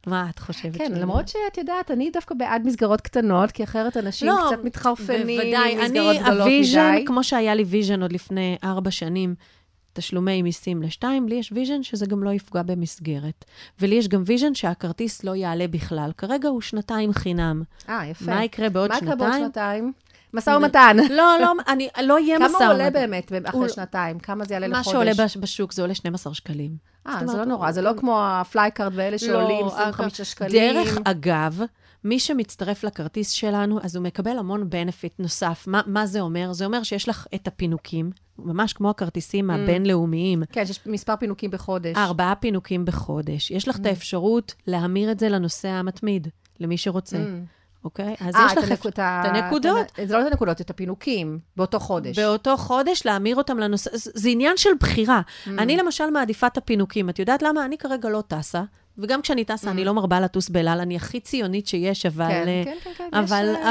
מה את חושבת? כן, למרות שאת יודעת, אני דווקא בעד מסגרות קטנות, כי אחרת אנשים קצת מתחרפנים, מסגרות גדולות מדי. כמו שהיה לי ויז'ן עוד לפני ארבע שנים, תשלומי מיסים לשתיים, לי יש ויז'ן שזה גם לא יפגע במסגרת. ולי יש גם ויז'ן שהכרטיס לא יעלה בכלל. כרגע הוא שנתיים חינם. אה, יפה. מה יקרה בעוד שנתיים? מסע ומתן. לא, לא, אני, לא יהיה מסע ומתן. כמה עולה באמת אחרי שנתיים? כמה זה יעלה לחודש? מה שעולה בשוק זה עולה שנים עשר שקלים. אה, זה לא נורא, זה לא כמו הפלייקארד ואלה שעולים עשרים וחמישה שקלים. דרך אגב, מי שמצטרף לכרטיס שלנו, אז הוא מקבל המון בנפיט נוסף. מה, מה זה אומר? זה אומר שיש לך את הפינוקים, ממש כמו הכרטיסים הבינלאומיים. כן, יש מספר פינוקים בחודש. ארבעה פינוקים בחודש. יש לך את האפשרות להמיר את זה לנושא המתמיד, למי שרוצה. אוקיי? אז יש לך את הנקודות. זה לא את הנקודות, את הפינוקים, באותו חודש. באותו חודש, להמיר אותם לנושא, זה עניין של בחירה. אני למשל מעדיפה את הפינוקים. את יודעת למה? אני כרגע לא טסה. וגם כשאני טסה, אני לא מרבה לטוס בלעל, אני הכי ציונית שיש,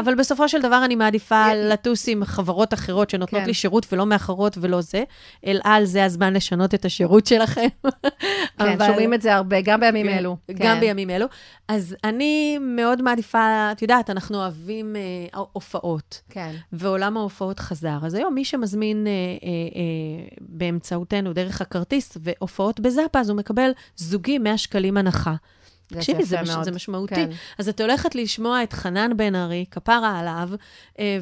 אבל בסופו של דבר אני מעדיפה לטוס עם חברות אחרות שנותנות לי שירות, ולא מאחרות ולא זה, אל על זה הזמן לשנות את השירות שלכם. כן, שומעים את זה הרבה, גם בימים אלו. גם בימים אלו. אז אני מאוד מעדיפה, את יודעת, אנחנו אוהבים הופעות, ועולם ההופעות חזר. אז היום מי שמזמין באמצעותנו דרך הכרטיס, והופעות בזאפה, אז הוא מקבל זוגי מאה שקלים הנחה. תקשיבי, זה, מש... זה משמעותי. כן. אז את הולכת לשמוע את חנן בן ארי, כפרה עליו,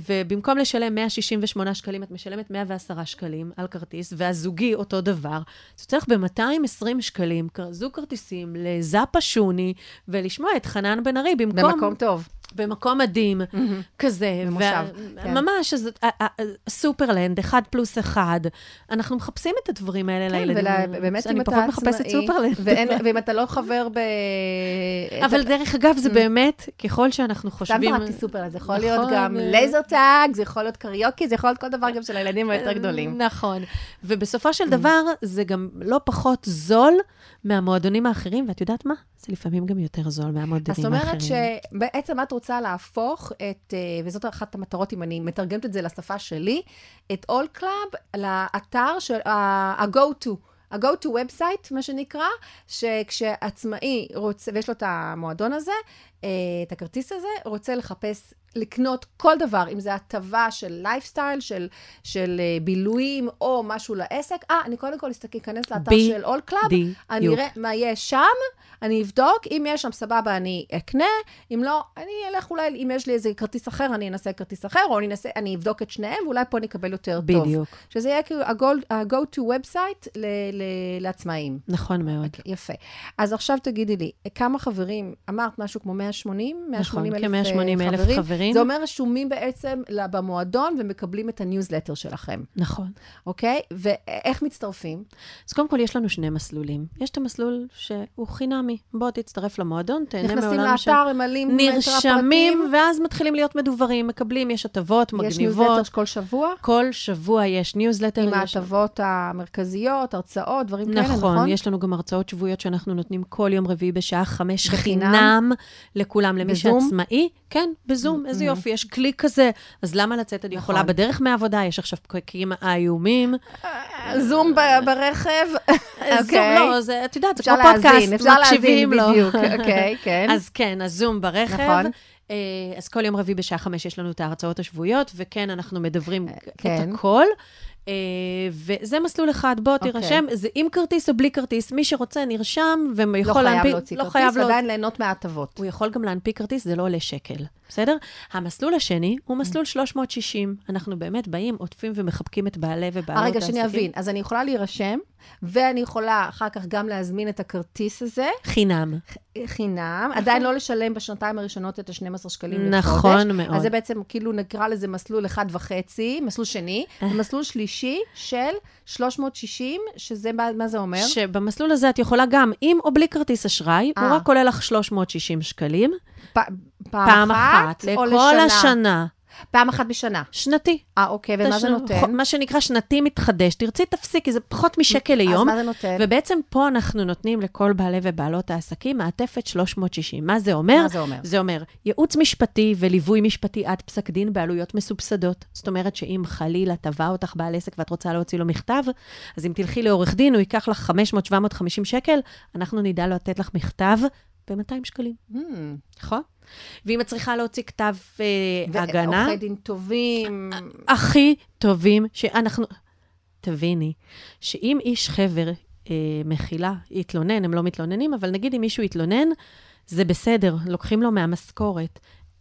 ובמקום לשלם מאה שישים ושמונה שקלים, את משלמת מאה ועשרה שקלים על כרטיס, והזוגי אותו דבר. אז יוצא לך ב-מאתיים ועשרים שקלים, זוג כרטיסים לזאפה שוני, ולשמוע את חנן בן ארי במקום... במקום טוב. במקום מדהים, mm-hmm. כזה. במושב. ו- כן. ממש, אז, א- א- א- סופרלנד, אחד פלוס אחד. אנחנו מחפשים את הדברים האלה כן, לילדים. ולה, באמת, אני פחות מחפשת עצמאי, סופרלנד. ואין, ואם אתה לא חבר ב... אבל את... דרך אגב, זה mm-hmm. באמת, ככל שאנחנו חושבים... אתה מרקתי סופרלנד, זה יכול נכון, להיות גם לייזר טאג, זה יכול להיות קריוקי, זה יכול להיות כל דבר גם של הילדים היותר גדולים. נכון. ובסופו של דבר, זה גם לא פחות זול מהמועדונים האחרים, ואת יודעת מה? זה לפעמים גם יותר זול מהמועדונים האחרים. זאת אומרת שבעצם את רוצה להפוך את, וזאת אחת המטרות, אם אני מתרגמת את זה לשפה שלי, את All Club לאתר של ה-go-to, ה-go-to website, מה שנקרא, שכשעצמאי רוצה, ויש לו את המועדון הזה, את הכרטיס הזה, רוצה לחפש לקנות כל דבר, אם זה הטבה של לייפסטייל, של, של בילויים, או משהו לעסק. אה, אני קודם כל אסתכל, אכנס לאתר ב- של All Club, די- אני אראה מה יהיה שם, אני אבדוק, אם יש שם סבבה, אני אקנה, אם לא, אני אלך אולי, אם יש לי איזה כרטיס אחר, אני אנסה כרטיס אחר, או אני, אנסה, אני אבדוק את שניהם, ואולי פה נקבל יותר בדיוק. טוב. בדיוק. שזה יהיה כאילו ה-go-to website ל- ל- לעצמאים. נכון מאוד. יפה. אז עכשיו תגידי לי, כמה חברים, אמרת משהו כמו מאה שמונים? נכון, כ-מאה שמונים אלף חברים. חברים. זה אומר רשומים בעצם במועדון ומקבלים את הניוזלטר שלכם. נכון. אוקיי? ואיך מצטרפים? אז קודם כל יש לנו שני מסלולים. יש את המסלול שהוא חינמי. בוא תצטרף למועדון, תהנה מעולם של... נכנסים לאתר, ממלאים... נרשמים, ואז מתחילים להיות מדוברים, מקבלים, יש הטבות, מגניבות. יש ניוזלטר כל שבוע? כל שבוע יש ניוזלטר. עם ההטבות המרכזיות, הרצאות, דברים כאלה, נכון? נכון, יש לנו גם הרצאות שבועיות שאנחנו נותנים כל יום רביעי בשעה חמש חינם לכולם, למי שעצמאי. כן, בזום. איזה יופי, יש קליק כזה, אז למה לצאת? אני יכולה בדרך מהעבודה, יש עכשיו פקקים האיומים. זום ברכב. זום, לא, את יודעת, זה כמו פודקאסט, מקשיבים לו. אוקיי, כן. אז כן, אז זום ברכב. נכון. אז כל יום רביעי בשעה חמש יש לנו את ההרצאות השבועיות, וכן, אנחנו מדברים את הכל. וזה מסלול אחד, בוא תירשם, זה עם כרטיס או בלי כרטיס, מי שרוצה נרשם, ויכול להנפיק, לא חייב עדיין ליהנות מהעטבות. הוא יכול גם להנפיק כרטיס, זה לא עולה שקל, בסדר? המסלול השני הוא מסלול שלוש מאות שישים, אנחנו באמת באים, עוטפים ומחבקים את בעלי ובעלות. הרגע שאני אבין, אז אני יכולה להירשם, ואני יכולה אחר כך גם להזמין את הכרטיס הזה. חינם. חינם, עדיין לא לשלם בשנתיים הראשונות את ה-שנים עשר שקלים לחודש. נכון מאוד. אז זה בעצם כאילו נקרא לזה מסלול אחד וחצי, מסלול שני, ומסלול שלישי של שלוש מאות שישים, שזה מה זה אומר? שבמסלול הזה את יכולה גם, עם או בלי כרטיס אשראי, הוא רק עולה לך שלוש מאות שישים שקלים. פעם אחת, לכל השנה. פעם אחת בשנה. שנתי. אה, אוקיי, ומה זה נותן? מה שנקרא שנתי מתחדש. תרצי, תפסיקי, זה פחות משקל ליום. אז מה זה נותן? ובעצם פה אנחנו נותנים לכל בעלי ובעלות העסקים מעטפת שלוש מאות שישים. מה זה אומר? מה זה אומר? זה אומר, ייעוץ משפטי וליווי משפטי עד פסק דין בעלויות מסובסדות. זאת אומרת שאם חלילה תבע אותך בעל עסק ואת רוצה להוציא לו מכתב, אז אם תלכי לעורך דין, הוא ייקח לך חמש מאות עד שבע מאות וחמישים שקל, אנחנו נדע לתת לך מכתב ב-מאתיים שקלים. נכון? ואם את צריכה להוציא כתב ו- הגנה... ועורכי דין טובים... הכי טובים שאנחנו... תביני, שאם איש חבר אה, מכילה יתלונן, הם לא מתלוננים, אבל נגיד אם מישהו יתלונן, זה בסדר, לוקחים לו מהמשכורת.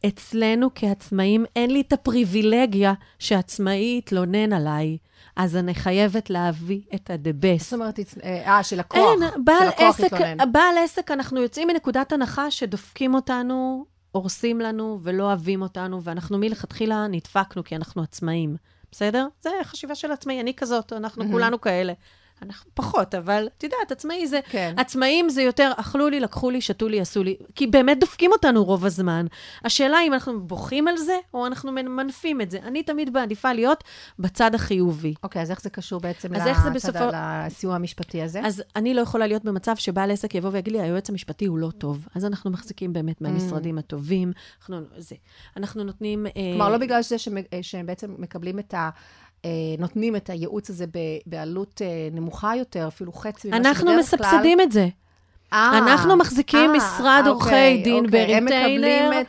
אצלנו כעצמאים אין לי את הפריבילגיה שעצמאי יתלונן עליי. אז אני חייבת להביא את הדבס. זאת אומרת, אה, של הכוח. אין, בעל עסק, בעל עסק, אנחנו יוצאים מנקודת הנחה שדופקים אותנו, הורסים לנו ולא אוהבים אותנו, ואנחנו מלכתחילה נדפקנו כי אנחנו עצמאים. בסדר? זה חשיבה של עצמאי, אני כזאת, אנחנו mm-hmm. כולנו כאלה. אנחנו פחות, אבל תדעת, עצמאי זה, כן. עצמאים זה יותר, אכלו לי, לקחו לי, שתו לי, עשו לי, כי באמת דופקים אותנו רוב הזמן. השאלה אם אנחנו בוכים על זה, או אנחנו מנפים את זה. אני תמיד בעדיפה להיות בצד החיובי. אוקיי, okay, אז איך זה קשור בעצם לצד בסופו... לסיוע המשפטי הזה? אז אני לא יכולה להיות במצב שבעל עסק יבוא ויגיד לי, היועץ המשפטי הוא לא טוב. אז אנחנו מחזיקים באמת מהמשרדים mm. הטובים. אנחנו, זה. אנחנו נותנים... כלומר, אה... לא בגלל שזה שהם, שהם בעצם מקבלים את ה... נותנים את הייעוץ הזה בעלות נמוכה יותר, אפילו חצי ממה שבדרך כלל. אנחנו מסבסדים את זה. אנחנו מחזיקים משרד עורכי דין בריטיינר.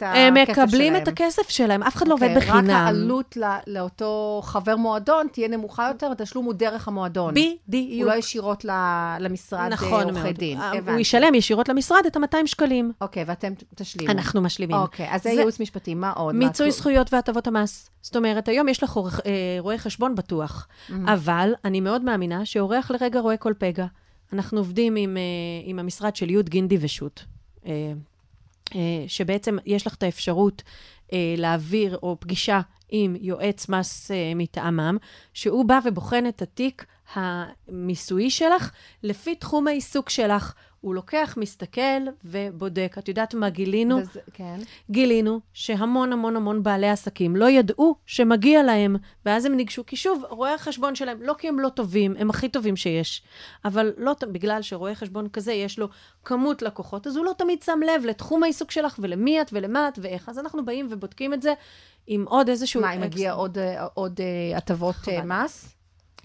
הם מקבלים את הכסף שלהם. אף אחד לא עובד בחינם. רק העלות לאותו חבר מועדון תהיה נמוכה יותר, התשלום הוא דרך המועדון. בדיוק. הוא לא ישירות למשרד עורכי דין. הוא ישלם ישירות למשרד את ה-מאתיים שקלים. אוקיי, ואתם תשלימו. אנחנו משלימים. אוקיי, אז זה ייעוץ משפטי. מה עוד? מיצוי זכויות והטבות המס. זאת אומרת, היום יש לך רואה חשבון בטוח. אבל אני מאוד מאמינה שאורח לרגע רואה כל פגע. אנחנו עובדים עם, עם המשרד של יוד גינדי ושות, שבעצם יש לך את האפשרות להעביר או פגישה עם יועץ מס מטעמם, שהוא בא ובוחן את התיק המיסוי שלך, לפי תחום העיסוק שלך. הוא לוקח, מסתכל ובודק. את יודעת מה גילינו? וזה, כן. גילינו שהמון המון המון בעלי עסקים לא ידעו שמגיע להם, ואז הם ניגשו, כי שוב, רואי החשבון שלהם, לא כי הם לא טובים, הם הכי טובים שיש, אבל לא, בגלל שרואי חשבון כזה יש לו כמות לקוחות, אז הוא לא תמיד שם לב לתחום העיסוק שלך, ולמי את ולמה את ואיך. אז אנחנו באים ובודקים את זה עם עוד איזשהו... מה, אם מגיע עוד הטבות מס?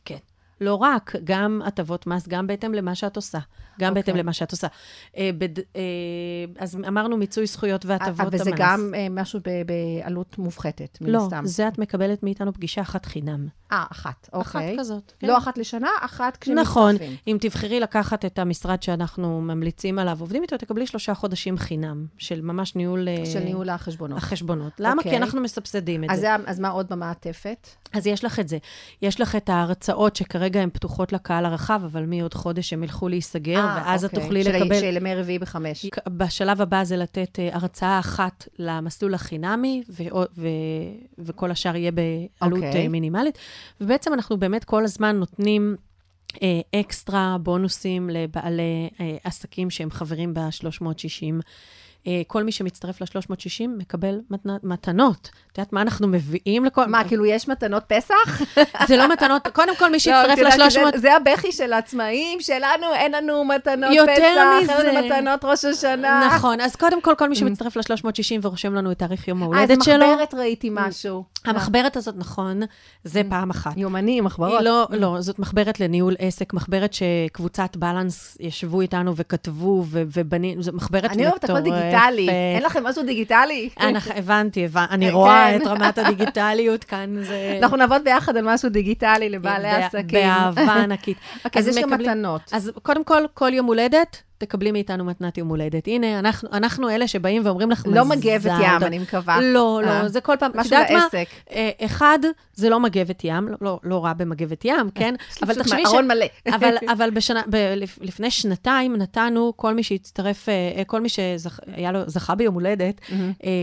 כן. לא רק, גם הטבות מס, גם בהתאם למה שאת עושה. גם okay. בהתאם למה שאת עושה. אה, בד, אה, אז אמרנו מיצוי זכויות והטבות המס. וזה גם אה, משהו ב, בעלות מופחתת, מן לא, סתם. זה את מקבלת מאיתנו פגישה אחת חינם. אה, אחת, אוקיי. אחת כזאת. כן. לא אחת לשנה, אחת כשמתחפים. נכון, אם תבחרי לקחת את המשרד שאנחנו ממליצים עליו, עובדים איתו, תקבלי שלושה חודשים חינם, של ממש ניהול... של ניהול החשבונות. החשבונות. למה? Okay. כי אנחנו מסבסדים את אז זה. אז מה עוד במעטפת? אז יש לך את זה. יש לך את ההרצאות שכרגע הן פתוחות לקהל הרחב, אבל מי עוד חודש הם ילכו להיסגר, 아, ואז okay. את תוכלי של לקבל... של ימי רביעי בחמש. בשלב הבא זה לתת הרצאה אחת למסלול החינמי, ו... ו... ו... וכל השאר יהיה בעלות okay. מינימלית. ובעצם אנחנו באמת כל הזמן נותנים אה, אקסטרה בונוסים לבעלי אה, עסקים שהם חברים ב-שלוש מאות שישים. אה, כל מי שמצטרף ל-שלוש מאות שישים מקבל מתנ... מתנות. את יודעת מה אנחנו מביאים לכל... מה, כאילו יש מתנות פסח? זה לא מתנות, קודם כל מי שיצטרף ל-שלוש מאות... זה הבכי של העצמאים, שלנו אין לנו מתנות פסח, אין לנו מתנות ראש השנה. נכון, אז קודם כל, כל מי שמצטרף ל-שלוש מאות שישים ורושם לנו את תאריך יום ההולדת שלו. אז מחברת ראיתי משהו. המחברת הזאת, נכון, זה פעם אחת. יומני, מחברות. לא, לא, זאת מחברת לניהול עסק, מחברת שקבוצת בלנס ישבו איתנו וכתבו ובנים, זאת מחברת את רמת הדיגיטליות כאן זה... אנחנו נעבוד ביחד על משהו דיגיטלי לבעלי עסקים. באהבה ענקית. אז יש גם מתנות. אז קודם כל, כל יום הולדת, תקבלי מאיתנו מתנת יום הולדת. הנה, אנחנו אלה שבאים ואומרים לך, לא מגבת ים, אני מקווה. לא, לא, זה כל פעם... משהו לעסק. אחד, זה לא מגבת ים, לא רע במגבת ים, כן? אבל תחשבי ש... ארון מלא. אבל לפני שנתיים נתנו, כל מי שהצטרף, כל מי שזכה ביום הולדת,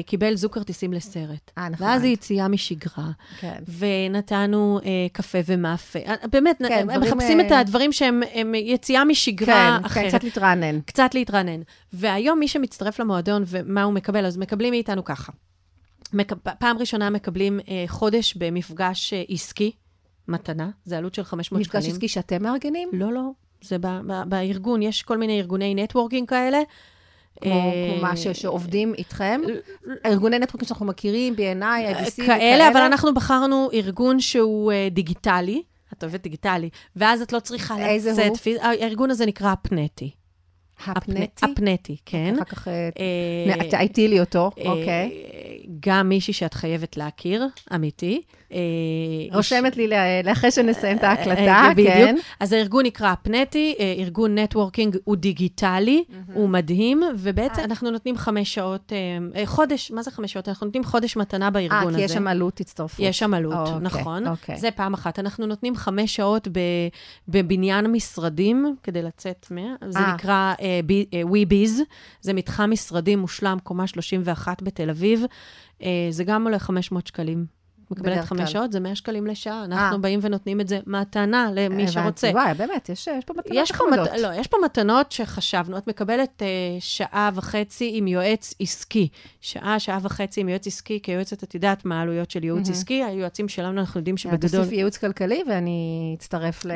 קיבל זוג כרטיסים לסרט. ואז היא יציאה משגרה. ונתנו קפה ומאפה. באמת, הם מחפשים את הדברים שהם יציאה משגרה אחרת. קצת להתרענן. קצת להתרענן. והיום מי שמצטרף למועדון ומה הוא מקבל, אז מקבלים מאיתנו ככה. פעם ראשונה מקבלים חודש במפגש עסקי, מתנה, זה עלות של חמש מאות שקלים. מפגש עסקי שאתם מארגנים? לא, לא. זה בארגון, יש כל מיני ארגוני נטוורקינג כאלה. כמו מה שעובדים איתכם? ארגוני נטוורקינג שאנחנו מכירים, בי אן איי, איי די סי. כאלה, אבל אנחנו בחרנו ארגון שהוא דיגיטלי, את עובד דיגיטלי, ואז את לא צריכה לצאת. הארגון הזה נקרא פנטי. הפנטי? הפנטי, כן. אחר כך, תעייתי לי אותו, אוקיי. גם מישהי שאת חייבת להכיר, אמיתי. רושמת לי לאחרי שנסיים את ההקלטה, כן. אז הארגון נקרא פנטי, ארגון נטוורקינג הוא דיגיטלי, הוא מדהים, ובעצם אנחנו נותנים חמש שעות, חודש, מה זה חמש שעות? אנחנו נותנים חודש מתנה בארגון הזה. אה, כי יש שם עלות, תצטרפו. יש שם עלות, נכון. זה פעם אחת. אנחנו נותנים חמש שעות בבניין משרדים, כדי לצאת מה, זה נקרא וייביז, זה מתחם משרדים מושלם, קומה שלושים ואחת בתל אביב, זה גם עולה חמש מאות שקלים. מקבלת חמש שעות, זה מאה שקלים לשעה. אנחנו באים ונותנים את זה מתנה למי שרוצה. וואי, באמת, יש פה מתנות חמודות. לא, יש פה מתנות שחשבנו. את מקבלת שעה וחצי עם יועץ עסקי. שעה, שעה וחצי עם יועץ עסקי, כי היועצת את יודעת מה העלויות של יועץ עסקי. היועצים שלנו, אנחנו יודעים שבגדול... תוסיף ייעוץ כלכלי, ואני אצטרף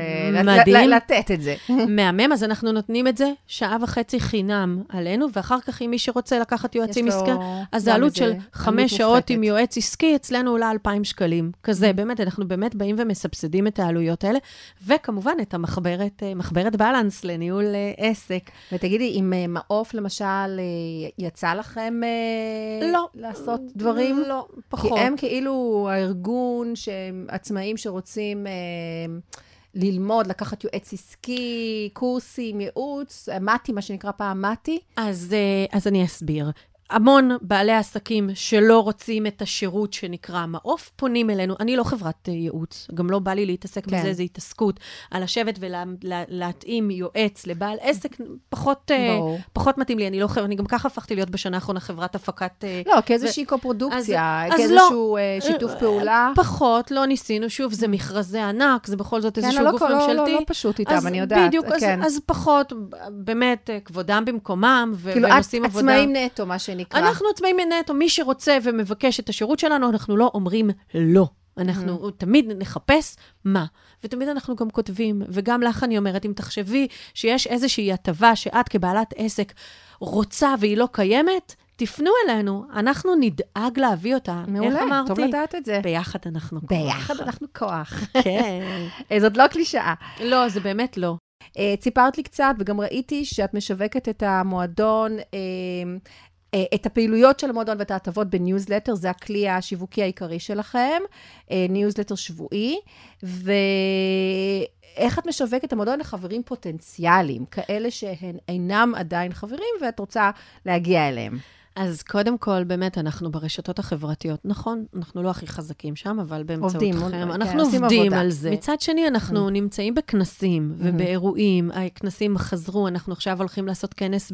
לתת את זה. מהמם, אז אנחנו נותנים את זה שעה וחצי חינם עלינו, ואחר כך אם מי שרוצה לקחת יועצים עסקי, אז העלות של חמש שעות עם יועץ עסקי אצלנו עולה אלפיים שקלים, כזה, באמת, אנחנו באמת באים ומסבסדים את העלויות האלה, וכמובן את המחברת, מחברת בלנס לניהול עסק. ותגידי, אם מעוף, למשל, יצא לכם לא, לעשות דברים? לא, פחות. כי הם כאילו הארגון שעצמאים שרוצים ללמוד, לקחת יועץ עסקי, קורסים, ייעוץ, מתי, מה שנקרא פעם מתי. אז, אז אני אסביר. המון בעלי העסקים שלא רוצים את השירות שנקרא מעוף, פונים אלינו. אני לא חברת ייעוץ, גם לא בא לי להתעסק כן. בזה, זה התעסקות על השבט ולהתאים יועץ לבעל עסק, פחות, uh, פחות מתאים לי. אני, לא, אני גם ככה הפכתי להיות בשנה האחרונה חברת הפקת... Uh, לא, כאיזושהי ו... קופרודוקציה, כאיזשהו לא, שיתוף פעולה. פחות, לא ניסינו. שוב, זה מכרזי ענק, זה בכל זאת איזשהו כן, גוף לא, ממשלתי. לא, לא, לא פשוט איתם, אז אני יודעת. בדיוק, כן. אז, אז פחות, באמת, כבודם במקומם, ו- כאילו, והם עושים עבודה. כאילו, עצמאים נטו, מה שאני אנחנו עצמאים נטו, מי שרוצה ומבקש את השירות שלנו, אנחנו לא אומרים לא. אנחנו תמיד נחפש מה. ותמיד אנחנו גם כותבים, וגם לך אני אומרת, אם תחשבי שיש איזושהי הטבה שאת כבעלת עסק רוצה והיא לא קיימת, תפנו אלינו, אנחנו נדאג להביא אותה. מעולה, טוב לדעת את זה. ביחד אנחנו כוח. ביחד אנחנו כוח. כן. זאת לא קלישאה. לא, זה באמת לא. ציפרת לי קצת, וגם ראיתי שאת משווקת את המועדון... את הפעילויות של המועדון ואת ההטבות בניוזלטר, זה הכלי השיווקי העיקרי שלכם, ניוזלטר שבועי, ואיך את משווקת את המועדון לחברים פוטנציאליים, כאלה שהן אינם עדיין חברים ואת רוצה להגיע אליהם? אז קודם כל, באמת, אנחנו ברשתות החברתיות, נכון, אנחנו לא הכי חזקים שם, אבל באמצעותכם, אנחנו עובדים על זה. מצד שני, אנחנו נמצאים בכנסים ובאירועים, הכנסים חזרו, אנחנו עכשיו הולכים לעשות כנס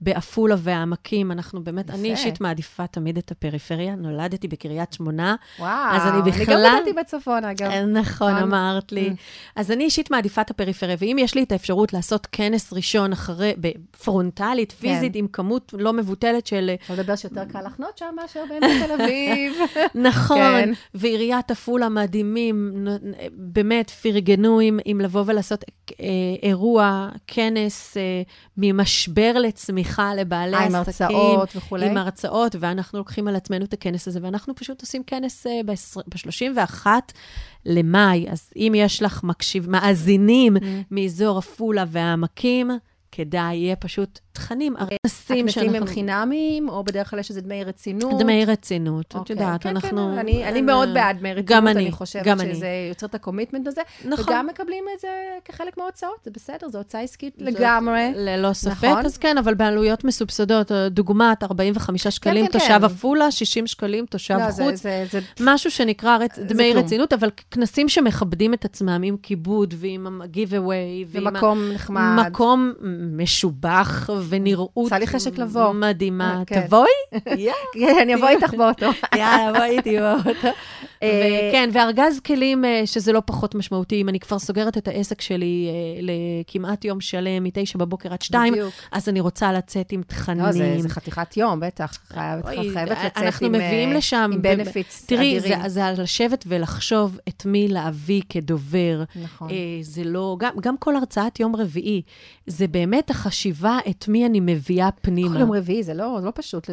באפולה והעמקים, אנחנו באמת, אני אישית מעדיפה תמיד את הפריפריה, נולדתי בקריית שמונה, אז אני בכלל... אני גם נולדתי בצפון, אגב. נכון, אמרת לי. אז אני אישית מעדיפה את הפריפריה, ואם יש לי את האפשרות לעשות כנס ראשון אחרי, בפרונטלית, פיזית, עם כמות לא מבוטלת של אני מדבר שיותר קל לחנות שם מאשר באמת תל אביב. נכון, ועיריית עפולה מדהימים, באמת פרגנו עם לבוא ולעשות אירוע, כנס ממשבר לצמיחה לבעלי עסקים. עם הרצאות וכו'. עם הרצאות, ואנחנו לוקחים על עצמנו את הכנס הזה, ואנחנו פשוט עושים כנס ב-שלושים ואחד למאי, אז אם יש לך מקשיב, מאזינים מאזור עפולה והעמקים, כדאי יהיה פשוט תכנים, הרסים שאנחנו... הכנסים הם חינמים, או בדרך כלל יש איזה דמי רצינות? דמי רצינות, את יודעת, אנחנו... אני מאוד בעד דמי רצינות, אני חושבת שזה יוצר את הקומיטמנט הזה, וגם מקבלים את זה כחלק מההוצאות, זה בסדר, זו הוצאה עסקית לגמרי. ללא ספק, אז כן, אבל בעלויות מסובסדות, דוגמת ארבעים וחמישה שקלים תושב עפולה, שישים שקלים תושב חוץ, משהו שנקרא דמי רצינות, אבל כנסים שמכבדים את עצמם עם כיבוד, ועם גיבווי, ומקום משובח ונראות מדהימה. תבואי? אני אבוא איתך באוטו. יאללה, אבוא איתי באוטו. כן, וארגז כלים שזה לא פחות משמעותי. אם אני כבר סוגרת את העסק שלי לכמעט יום שלם, מתשע בבוקר עד שתיים, אז אני רוצה לצאת עם תכנים. לא, זה חתיכת יום, בטח. חייבת לצאת עם בנפיץ אדירים. תראי, זה לשבת ולחשוב את מי להביא כדובר. נכון. זה לא, גם כל הרצאת יום רביעי, זה באמת החשיבה את מי אני מביאה פנימה. כל יום רביעי, זה לא פשוט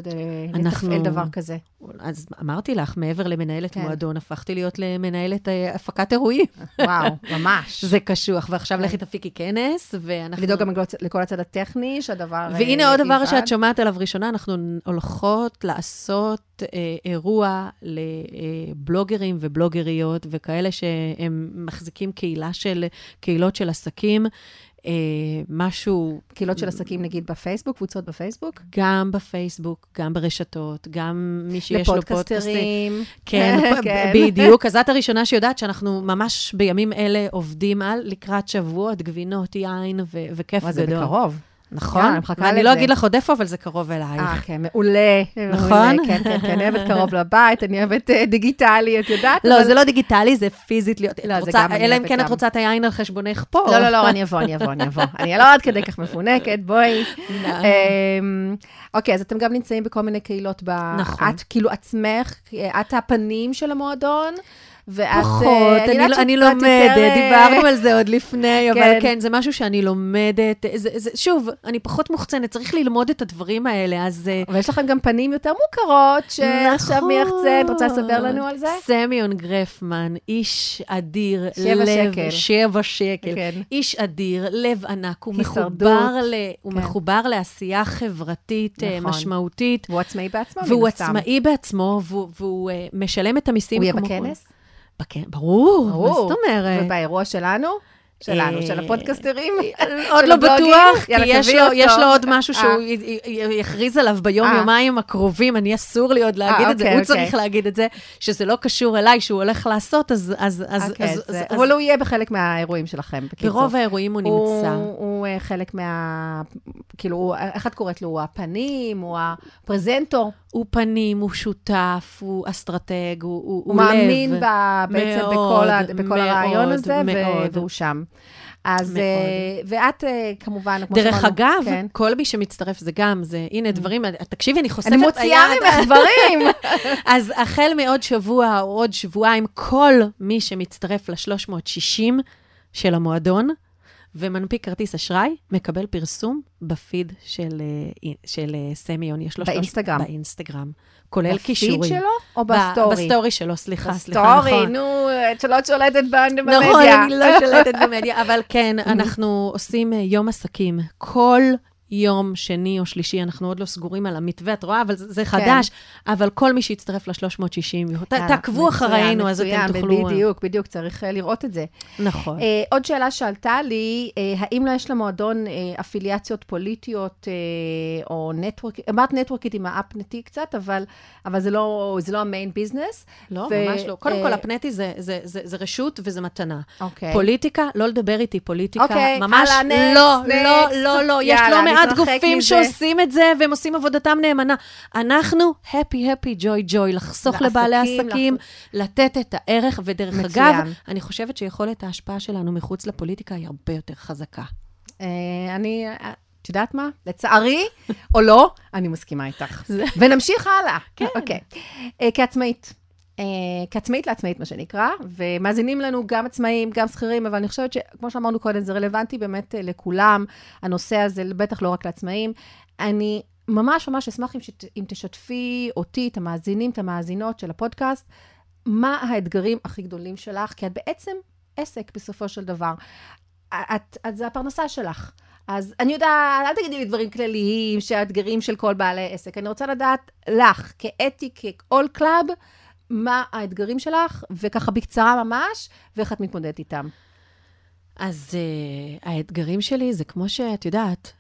לתפעל דבר כזה. אז אמרתי לך, מעבר למנהלת מועדון, הפכתי להיות למנהלת הפקת אירועים. וואו, ממש. זה קשוח, ועכשיו לכי תפיקי כנס, ואנחנו... לדאוג גם לכל הצד הטכני, שהדבר... והנה עוד דבר שאת שומעת עליו ראשונה, אנחנו הולכות לעשות אירוע לבלוגרים ובלוגריות, וכאלה שהם מחזיקים קהילה של, קהילות של עסקים, משהו... קהילות של עסקים, נגיד, בפייסבוק, קבוצות בפייסבוק? גם בפייסבוק, גם ברשתות, גם מי שיש לו פודקסטרים. כן, בדיוק. אז את הראשונה שיודעת שאנחנו ממש בימים אלה עובדים על לקראת שבועות, גבינות, יין וכיף גדול. זה בקרוב. נכון, אני לא אגיד לך עוד איפה, אבל זה קרוב אלייך. אה, כן, מעולה. נכון? כן, כן, כן, אני אוהבת קרוב לבית, אני אוהבת דיגיטלי, את יודעת? לא, זה לא דיגיטלי, זה פיזית להיות. אלא אם כן את רוצה את היין על חשבונך פה. לא, לא, לא, אני אבוא, אני אבוא, אני אבוא. אני לא עוד כדי כך מפונקת, בואי. אוקיי, אז אתם גם נמצאים בכל מיני קהילות. נכון. את כאילו עצמך, את הפנים של המועדון. פחות, אני לומדת, דיברנו על זה עוד לפני, אבל כן, זה משהו שאני לומדת, שוב, אני פחות מוחצנת, צריך ללמוד את הדברים האלה, אז... ויש לכם גם פנים יותר מוכרות, שעכשיו מי יחצן, רוצה לסבר לנו על זה? סמיון גרפמן, איש אדיר, לב, שבע שקל, איש אדיר, לב ענק, הוא מחובר לעשייה חברתית משמעותית, והוא עצמאי בעצמו, והוא עצמאי בעצמו, והוא משלם את המיסים כמו... הוא יהיה בכנס? ברור, מה זאת אומרת? ובאירוע שלנו? שלנו, של הפודקסטרים? עוד לא בטוח, כי יש לו עוד משהו שהוא יכריז עליו ביום, יומיים הקרובים, אני אסור לי עוד להגיד את זה, הוא צריך להגיד את זה, שזה לא קשור אליי, שהוא הולך לעשות, אז... אבל הוא יהיה בחלק מהאירועים שלכם, בקיצור. ברוב האירועים הוא נמצא. הוא חלק מה... כאילו, איך את קוראת לו? הוא הפנים, הוא הפרזנטור. הוא פנים, הוא שותף, הוא אסטרטג, הוא לב. הוא מאמין בעצם בכל הרעיון הזה, והוא שם. אז, ואת כמובן... דרך אגב, כל מי שמצטרף זה גם, זה, הנה דברים, תקשיבי, אני חושפת... אני מוציאה ממך דברים! אז החל מעוד שבוע או עוד שבועיים, כל מי שמצטרף ל-שלוש מאות שישים של המועדון, ומנפיק כרטיס אשראי, מקבל פרסום בפיד של, של סמיון. יש לו באינסטגרם. שלוש, באינסטגרם. כולל קישורים. בפיד שלו או בסטורי? בסטורי שלו, סליחה, סליחה, נכון. בסטורי, נו, את שלא שולטת במדיה. נכון, אני לא שולטת במדיה, אבל כן, אנחנו עושים יום עסקים. כל יום שני או שלישי, אנחנו עוד לא סגורים על המתווה, את רואה, אבל זה חדש, כן. אבל כל מי שהצטרף ל-שלוש מאות שישים, תעקבו אחרינו, אז אתם תוכלו... בדיוק, בדיוק, צריך לראות את זה. נכון. Uh, עוד שאלה שאלתה לי, uh, האם לא יש למועדון uh, אפיליאציות פוליטיות, uh, או נטוורק, אמרת נטוורקית עם האפנטי קצת, אבל, אבל זה לא, זה לא המיין ביזנס. לא, ו... ממש לא. קודם uh... כל, אפנטי זה, זה, זה, זה רשות וזה מתנה. אוקיי. פוליטיקה, לא לדבר איתי, פוליטיקה, אוקיי, ממש הלאה, נקס, לא, נקס, לא, נקס. לא, לא, לא, יש לא מעט. גופים שעושים את זה, והם עושים עבודתם נאמנה. אנחנו, happy, happy, joy, joy, לחסוך לבעלי עסקים, לתת את הערך, ודרך אגב, אני חושבת שיכולת ההשפעה שלנו מחוץ לפוליטיקה היא הרבה יותר חזקה. אני, את יודעת מה? לצערי, או לא, אני מסכימה איתך. ונמשיך הלאה. אוקיי. כעצמאית. כעצמאית לעצמאית, מה שנקרא, ומאזינים לנו גם עצמאים, גם שכירים, אבל אני חושבת שכמו שאמרנו קודם, זה רלוונטי באמת לכולם, הנושא הזה בטח לא רק לעצמאים. אני ממש ממש אשמח אם תשתפי אותי, את המאזינים, את המאזינות של הפודקאסט, מה האתגרים הכי גדולים שלך, כי את בעצם עסק בסופו של דבר. את, את, זה הפרנסה שלך. אז אני יודעת, אל תגידי לי דברים כלליים, שהאתגרים של כל בעלי עסק. אני רוצה לדעת לך, כאתי, כאול קלאב, מה האתגרים שלך, וככה בקצרה ממש, ואיך את מתמודדת איתם? אז uh, האתגרים שלי זה כמו שאת יודעת,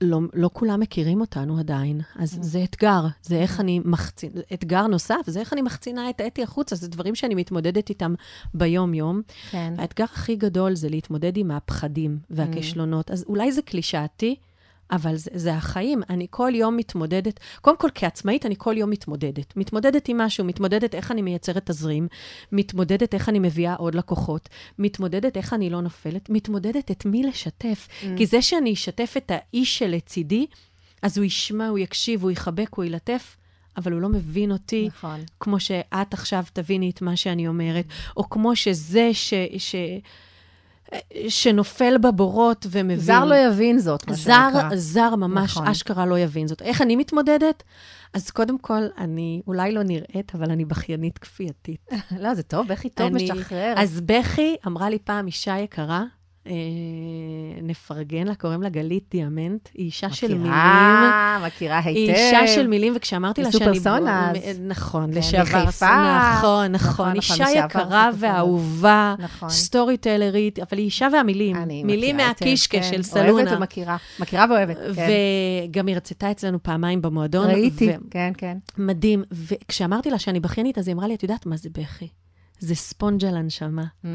לא, לא כולם מכירים אותנו עדיין, אז mm. זה אתגר, זה איך אני מחצינה, אתגר נוסף, זה איך אני מחצינה את האתי החוצה, זה דברים שאני מתמודדת איתם ביום-יום. כן. האתגר הכי גדול זה להתמודד עם הפחדים והכישלונות, mm. אז אולי זה קלישאתי, אבל זה, זה החיים, אני כל יום מתמודדת, קודם כל כעצמאית אני כל יום מתמודדת, מתמודדת עם משהו, מתמודדת איך אני מייצרת תזרים, מתמודדת איך אני מביאה עוד לקוחות, מתמודדת איך אני לא נופלת, מתמודדת את מי לשתף, mm. כי זה שאני אשתף את האיש שלצידי, אז הוא ישמע, הוא יקשיב, הוא יחבק, הוא ילטף, אבל הוא לא מבין אותי, נכון. כמו שאת עכשיו תביני את מה שאני אומרת, mm. או כמו שזה ש... ש... שנופל בבורות ומבין. זר לא יבין זאת, מה שנקרא. זר, זר ממש, אשכרה לא יבין זאת. איך אני מתמודדת? אז קודם כל, אני אולי לא נראית, אבל אני בכיינית כפייתית. לא, זה טוב, בכי טוב משחרר. אז בכי, אמרה לי פעם אישה יקרה, נפרגן לה, קוראים לה גלית דיאמנט, היא אישה של מילים. מכירה, מכירה היטב. היא אישה של מילים, וכשאמרתי לה שאני... מסופרסונאז. נכון, לשעבר. מחיפה. נכון, נכון. אישה יקרה ואהובה, סטורי טיילרית, אבל היא אישה והמילים. מילים מהקישקה של סלונה. אוהבת ומכירה. מכירה ואוהבת. וגם היא רצתה אצלנו פעמיים במועדון. ראיתי, כן, כן. מדהים. וכשאמרתי לה שאני בכיינית, אז היא אמרה לי, את יודעת מה זה בכי? זה ספונג' על הנשמה. Mm.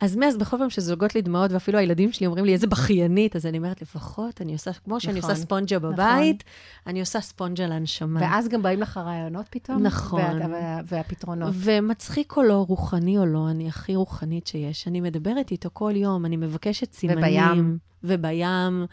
אז מאז בכל פעם שזולגות לי דמעות, ואפילו הילדים שלי אומרים לי, איזה בכיינית, אז אני אומרת, לפחות, אני עושה, כמו נכון, שאני עושה ספונג'ה בבית, נכון. אני עושה ספונג'ה על הנשמה. ואז גם באים לך רעיונות פתאום? נכון. וה, וה, והפתרונות. ומצחיק או לא, רוחני או לא, אני הכי רוחנית שיש. אני מדברת איתו כל יום, אני מבקשת סימנים. ובים. ובים.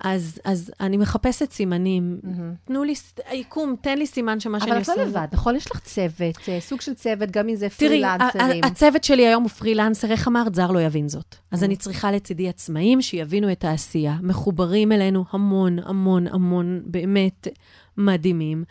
אז, אז אני מחפשת סימנים. Mm-hmm. תנו לי, עיקום, תן לי סימן שמה שאני עושה. אבל את לא לבד, נכון? יש לך צוות, סוג של צוות, גם אם זה פרילנסרים. תראי, הצוות שלי היום הוא פרילנסר, איך אמרת, זר לא יבין זאת. אז mm-hmm. אני צריכה לצידי עצמאים שיבינו את העשייה. מחוברים אלינו המון, המון, המון, באמת מדהימים.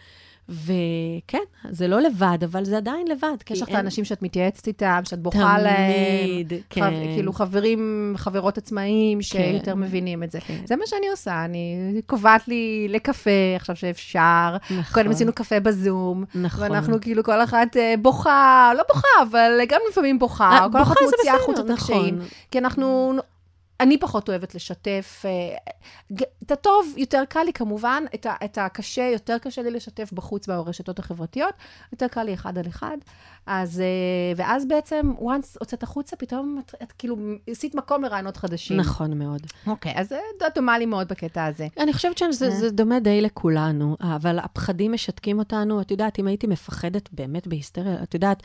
וכן, זה לא לבד, אבל זה עדיין לבד. יש לך את האנשים שאת מתייעצת איתם, שאת בוכה להם. תמיד, כן. כאילו חברים, חברות עצמאים, שיותר מבינים את זה. זה מה שאני עושה, אני קובעת לי לקפה, עכשיו שאפשר. קודם עשינו קפה בזום. נכון. ואנחנו כאילו כל אחת בוכה, לא בוכה, אבל גם לפעמים בוכה. כל אחת מוציאה חוץ את הקשיים. כי אנחנו... אני פחות אוהבת לשתף, את הטוב יותר קל לי כמובן, את, ה, את הקשה יותר קשה לי לשתף בחוץ ברשתות החברתיות, יותר קל לי אחד על אחד, אז, ואז בעצם, once הוצאת החוצה, פתאום את, את כאילו עשית מקום לרעיונות חדשים. נכון מאוד. אוקיי, okay, אז זה דומה לי מאוד בקטע הזה. אני חושבת שזה זה דומה די לכולנו, אבל הפחדים משתקים אותנו, את יודעת, אם הייתי מפחדת באמת בהיסטריה, את יודעת,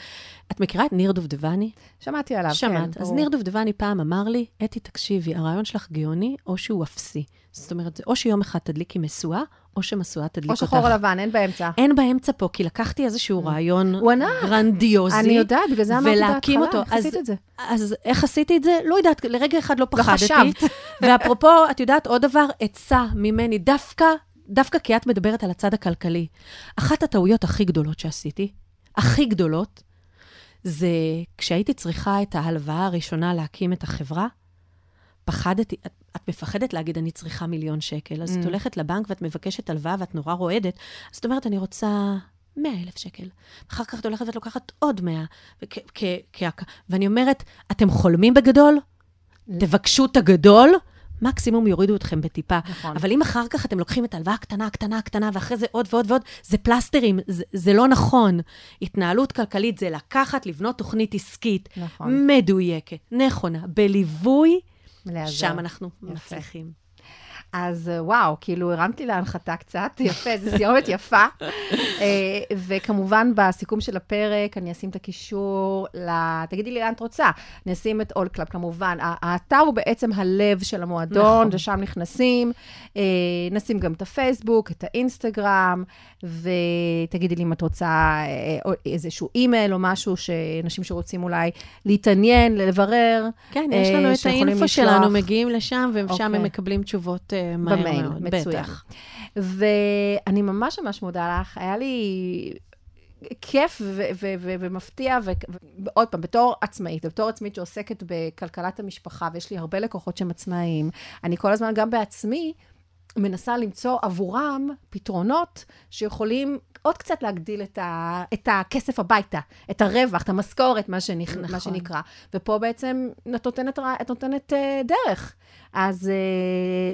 את מכירה את ניר דובדווני? שמעתי עליו, שמעת. כן. שמעת, אז הוא... ניר דובדווני פעם אמר לי, אתי תקשיבי, הרעיון שלך גאוני, או שהוא אפסי. זאת אומרת, או שיום אחד תדליקי מסועה, או שמסועה תדליק אותך. או שחור לבן, אין באמצע. אין באמצע פה, כי לקחתי איזשהו רעיון גרנדיוזי. אני יודעת, בגלל זה אמרתי בהתחלה, איך עשיתי את זה? אז איך עשיתי את זה? לא יודעת, לרגע אחד לא פחדתי. ואפרופו, את יודעת, עוד דבר, עצה ממני, דווקא, דווקא כי את מדברת על הצד הכלכלי. אחת הטעויות הכי גדולות שעשיתי, הכי גדולות, זה כשהייתי צריכה את ההלוואה הראשונה להקים את החברה, פחדתי, את, את מפחדת להגיד, אני צריכה מיליון שקל, אז mm. את הולכת לבנק ואת מבקשת הלוואה ואת נורא רועדת, אז זאת אומרת, אני רוצה מאה אלף שקל. אחר כך את הולכת ואת לוקחת עוד מאה. וכ- כ- כ- ואני אומרת, אתם חולמים בגדול? Mm. תבקשו את הגדול? מקסימום יורידו אתכם בטיפה. נכון. אבל אם אחר כך אתם לוקחים את הלוואה הקטנה, הקטנה, הקטנה, ואחרי זה עוד ועוד ועוד, זה פלסטרים, זה, זה לא נכון. התנהלות כלכלית זה לקחת, לבנות תוכנית עסקית. נכון. מדויקת, נכונה, בליווי, לעזר. שם אנחנו יפה. מצליחים. אז וואו, כאילו הרמתי להנחתה קצת, יפה, זו סיומת יפה. וכמובן בסיכום של הפרק, אני אשים את הקישור, תגידי לי לאן את רוצה, אני אשים את All Club כמובן, האתר הוא בעצם הלב של המועדון, ושם נכנסים, נשים גם את הפייסבוק, את האינסטגרם, ותגידי לי אם את רוצה איזשהו אימייל או משהו, שאנשים שרוצים אולי להתעניין, לברר. כן, יש לנו את האינפו שלנו, מגיעים לשם, ושם הם מקבלים תשובות. במייל, מצויח. ואני ממש ממש מודה לך, היה לי כיף ומפתיע, ועוד פעם, בתור עצמאית, בתור עצמאית שעוסקת בכלכלת המשפחה, ויש לי הרבה לקוחות שהם עצמאיים, אני כל הזמן גם בעצמי, מנסה למצוא עבורם פתרונות שיכולים עוד קצת להגדיל את, ה, את הכסף הביתה, את הרווח, את המשכורת, מה, שנכ... נכון. מה שנקרא. ופה בעצם את נותנת, את נותנת uh, דרך. אז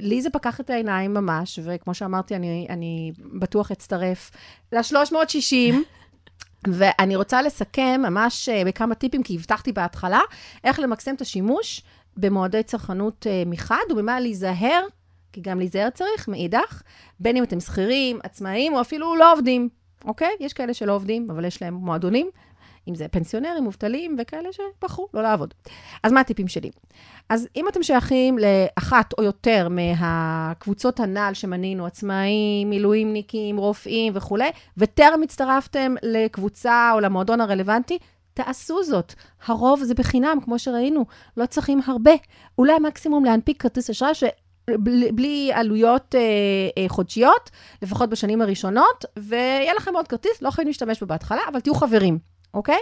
uh, לי זה פקח את העיניים ממש, וכמו שאמרתי, אני, אני בטוח אצטרף ל-שלוש מאות שישים, ואני רוצה לסכם ממש uh, בכמה טיפים, כי הבטחתי בהתחלה, איך למקסם את השימוש במועדי צרכנות uh, מחד, ובמה להיזהר, כי גם להיזהר צריך, מאידך, בין אם אתם שכירים, עצמאים, או אפילו לא עובדים, אוקיי? יש כאלה שלא עובדים, אבל יש להם מועדונים, אם זה פנסיונרים, מובטלים, וכאלה שבחרו לא לעבוד. אז מה הטיפים שלי? אז אם אתם שייכים לאחת או יותר מהקבוצות הנ"ל שמנינו, עצמאים, מילואימניקים, רופאים וכו', וטרם הצטרפתם לקבוצה או למועדון הרלוונטי, תעשו זאת. הרוב זה בחינם, כמו שראינו, לא צריכים הרבה. אולי המקסימום להנפיק כרטיס אשראי ש... בלי, בלי עלויות אה, אה, חודשיות, לפחות בשנים הראשונות, ויהיה לכם עוד כרטיס, לא יכולים להשתמש בו בהתחלה, אבל תהיו חברים, אוקיי?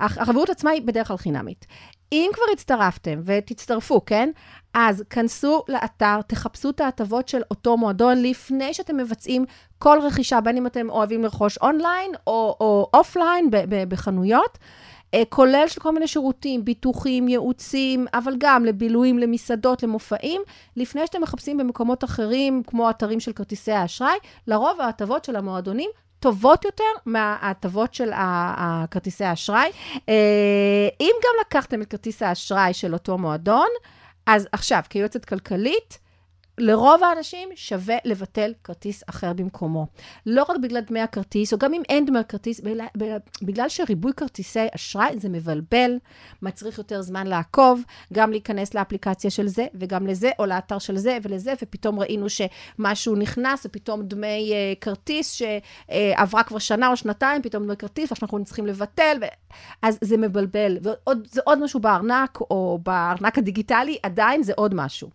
החברות עצמה היא בדרך כלל חינמית. אם כבר הצטרפתם ותצטרפו, כן? אז כנסו לאתר, תחפשו את ההטבות של אותו מועדון, לפני שאתם מבצעים כל רכישה, בין אם אתם אוהבים לרכוש אונליין או, או אופליין ב, ב, בחנויות, כולל של כל מיני שירותים, ביטוחים, ייעוצים, אבל גם לבילויים, למסעדות, למופעים, לפני שאתם מחפשים במקומות אחרים, כמו אתרים של כרטיסי האשראי, לרוב ההטבות של המועדונים טובות יותר מההטבות של הכרטיסי האשראי. אם גם לקחתם את כרטיס האשראי של אותו מועדון, אז עכשיו, כיועצת כלכלית, לרוב האנשים שווה לבטל כרטיס אחר במקומו. לא רק בגלל דמי הכרטיס, או גם אם אין דמי הכרטיס, בגלל שריבוי כרטיסי אשראי זה מבלבל, מצריך יותר זמן לעקוב, גם להיכנס לאפליקציה של זה, וגם לזה, או לאתר של זה ולזה, ופתאום ראינו שמשהו נכנס, ופתאום דמי כרטיס שעברה כבר שנה או שנתיים, פתאום דמי כרטיס, ואנחנו צריכים לבטל, אז זה מבלבל. וזה עוד משהו בארנק, או בארנק הדיגיטלי, עדיין זה עוד משהו.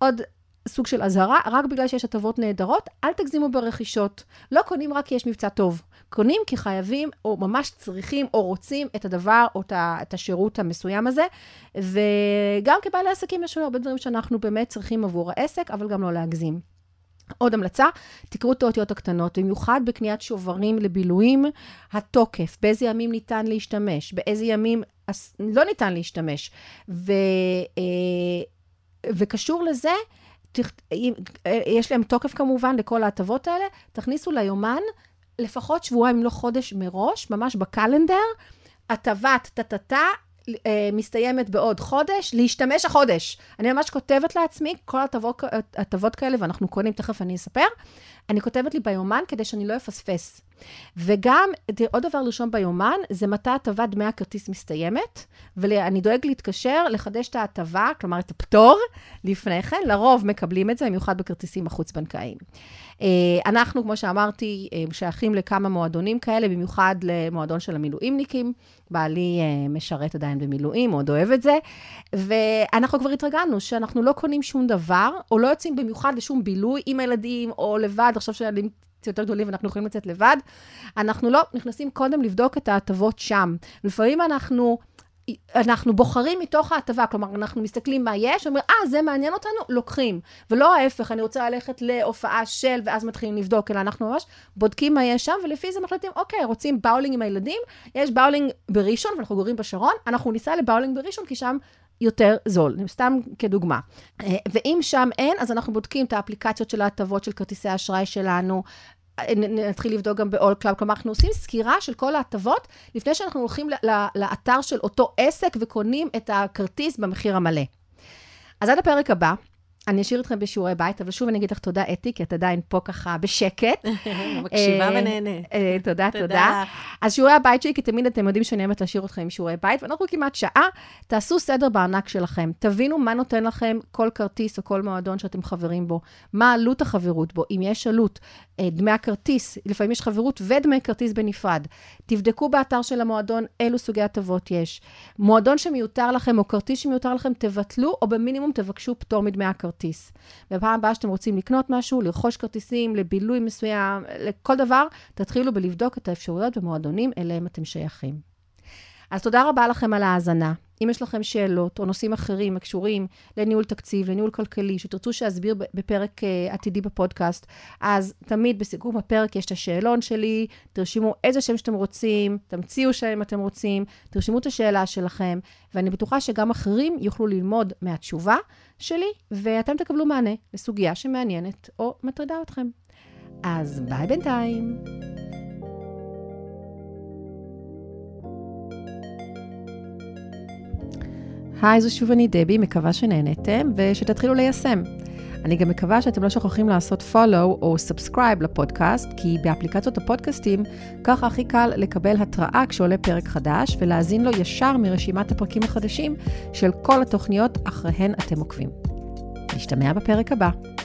עוד סוג של אזהרה, רק בגלל שיש הטבות נהדרות, אל תגזימו ברכישות. לא קונים רק כי יש מבצע טוב. קונים כי חייבים, או ממש צריכים, או רוצים את הדבר, או את השירות המסוים הזה. וגם כבעלי עסקים יש לנו הרבה דברים שאנחנו באמת צריכים עבור העסק, אבל גם לא להגזים. עוד המלצה, תקראו את האותיות הקטנות, במיוחד בקניית שוברים לבילויים, התוקף, באיזה ימים ניתן להשתמש, באיזה ימים לא ניתן להשתמש. ו... וקשור לזה, יש להם תוקף כמובן לכל ההטבות האלה, תכניסו ליומן לפחות שבועיים, לא חודש מראש, ממש בקלנדר, הטבת תתתה, מסתיימת בעוד חודש, להשתמש החודש. אני ממש כותבת לעצמי, כל הטבות כאלה, ואנחנו קונים, תכף אני אספר, אני כותבת לי ביומן כדי שאני לא אפספס. וגם, עוד דבר לרשום ביומן, זה מתי הטבה דמי הכרטיס מסתיימת, ואני דואג להתקשר, לחדש את ההטבה, כלומר את הפטור, לפני כן, לרוב מקבלים את זה, במיוחד בכרטיסים החוץ-בנקאיים. אנחנו, כמו שאמרתי, שייכים לכמה מועדונים כאלה, במיוחד למועדון של המילואימניקים, בעלי משרת עדיין במילואים, עוד אוהב את זה, ואנחנו כבר התרגלנו שאנחנו לא קונים שום דבר, או לא יוצאים במיוחד לשום בילוי עם הילדים, או לבד, עכשיו שהילדים יותר גדולים ואנחנו יכולים לצאת לבד, אנחנו לא נכנסים קודם לבדוק את ההטבות שם. לפעמים אנחנו, אנחנו בוחרים מתוך ההטבה, כלומר אנחנו מסתכלים מה יש, ואומרים, אה, זה מעניין אותנו, לוקחים. ולא ההפך, אני רוצה ללכת להופעה של, ואז מתחילים לבדוק, אלא אנחנו ממש בודקים מה יש שם, ולפי זה מחליטים, אוקיי, רוצים באולינג עם הילדים, יש באולינג בראשון, ואנחנו גורים בשרון, אנחנו ניסע לבאולינג בראשון, כי שם יותר זול, סתם כדוגמה. ואם שם אין, אז אנחנו בודקים את האפליקציות של ההטבות של כרטיסי האשראי שלנו, נתחיל לבדוק גם ב-All Club, כלומר אנחנו עושים סקירה של כל ההטבות, לפני שאנחנו הולכים לאתר של אותו עסק, וקונים את הכרטיס במחיר המלא. אז עד הפרק הבא, אני אשאיר אתכם בשיעורי בית, אבל שוב אני אגיד לך תודה אתי, כי את עדיין פה ככה בשקט. מקשיבה ונהנית. תודה, תודה. אז שיעורי הבית שלי, כי תמיד אתם יודעים שאני אמת להשאיר אתכם עם שיעורי בית, ואנחנו כמעט שעה, תעשו סדר בארנק שלכם, תבינו מה נותן לכם כל כרטיס או כל מועדון שאתם חברים בו, מה עלות החברות בו, אם יש עלות, דמי הכרטיס, לפעמים יש חברות ודמי כרטיס בנפרד. תבדקו באתר של המועדון, אילו סוגי הטבות יש. מועדון שמיותר לכם, או כרטיס שמיותר לכם, תבטלו, או במינימום תבקשו פטור מדמי הכרטיס. בפעם הבאה שאתם רוצים לקנות משהו, לרכוש כרטיסים, לבילוי מסוים, לכל דבר, תתחילו בלבדוק את האפשרויות במועדונים אליהם אתם שייכים. אז תודה רבה לכם על ההאזנה. אם יש לכם שאלות או נושאים אחרים הקשורים לניהול תקציב, לניהול כלכלי, שתרצו שאסביר בפרק עתידי בפודקאסט, אז תמיד בסיכום הפרק יש את השאלון שלי, תרשימו איזה שם שאתם רוצים, תמציאו שם אתם רוצים, תרשימו את השאלה שלכם, ואני בטוחה שגם אחרים יוכלו ללמוד מהתשובה שלי, ואתם תקבלו מענה לסוגיה שמעניינת או מטרידה אתכם. אז ביי בינתיים. היי, זו שוב אני דבי, מקווה שנהנתם ושתתחילו ליישם. אני גם מקווה שאתם לא שוכחים לעשות follow או subscribe לפודקאסט, כי באפליקציות הפודקאסטים ככה הכי קל לקבל התראה כשעולה פרק חדש, ולהזין לו ישר מרשימת הפרקים החדשים של כל התוכניות אחריהן אתם עוקבים. נשתמע בפרק הבא.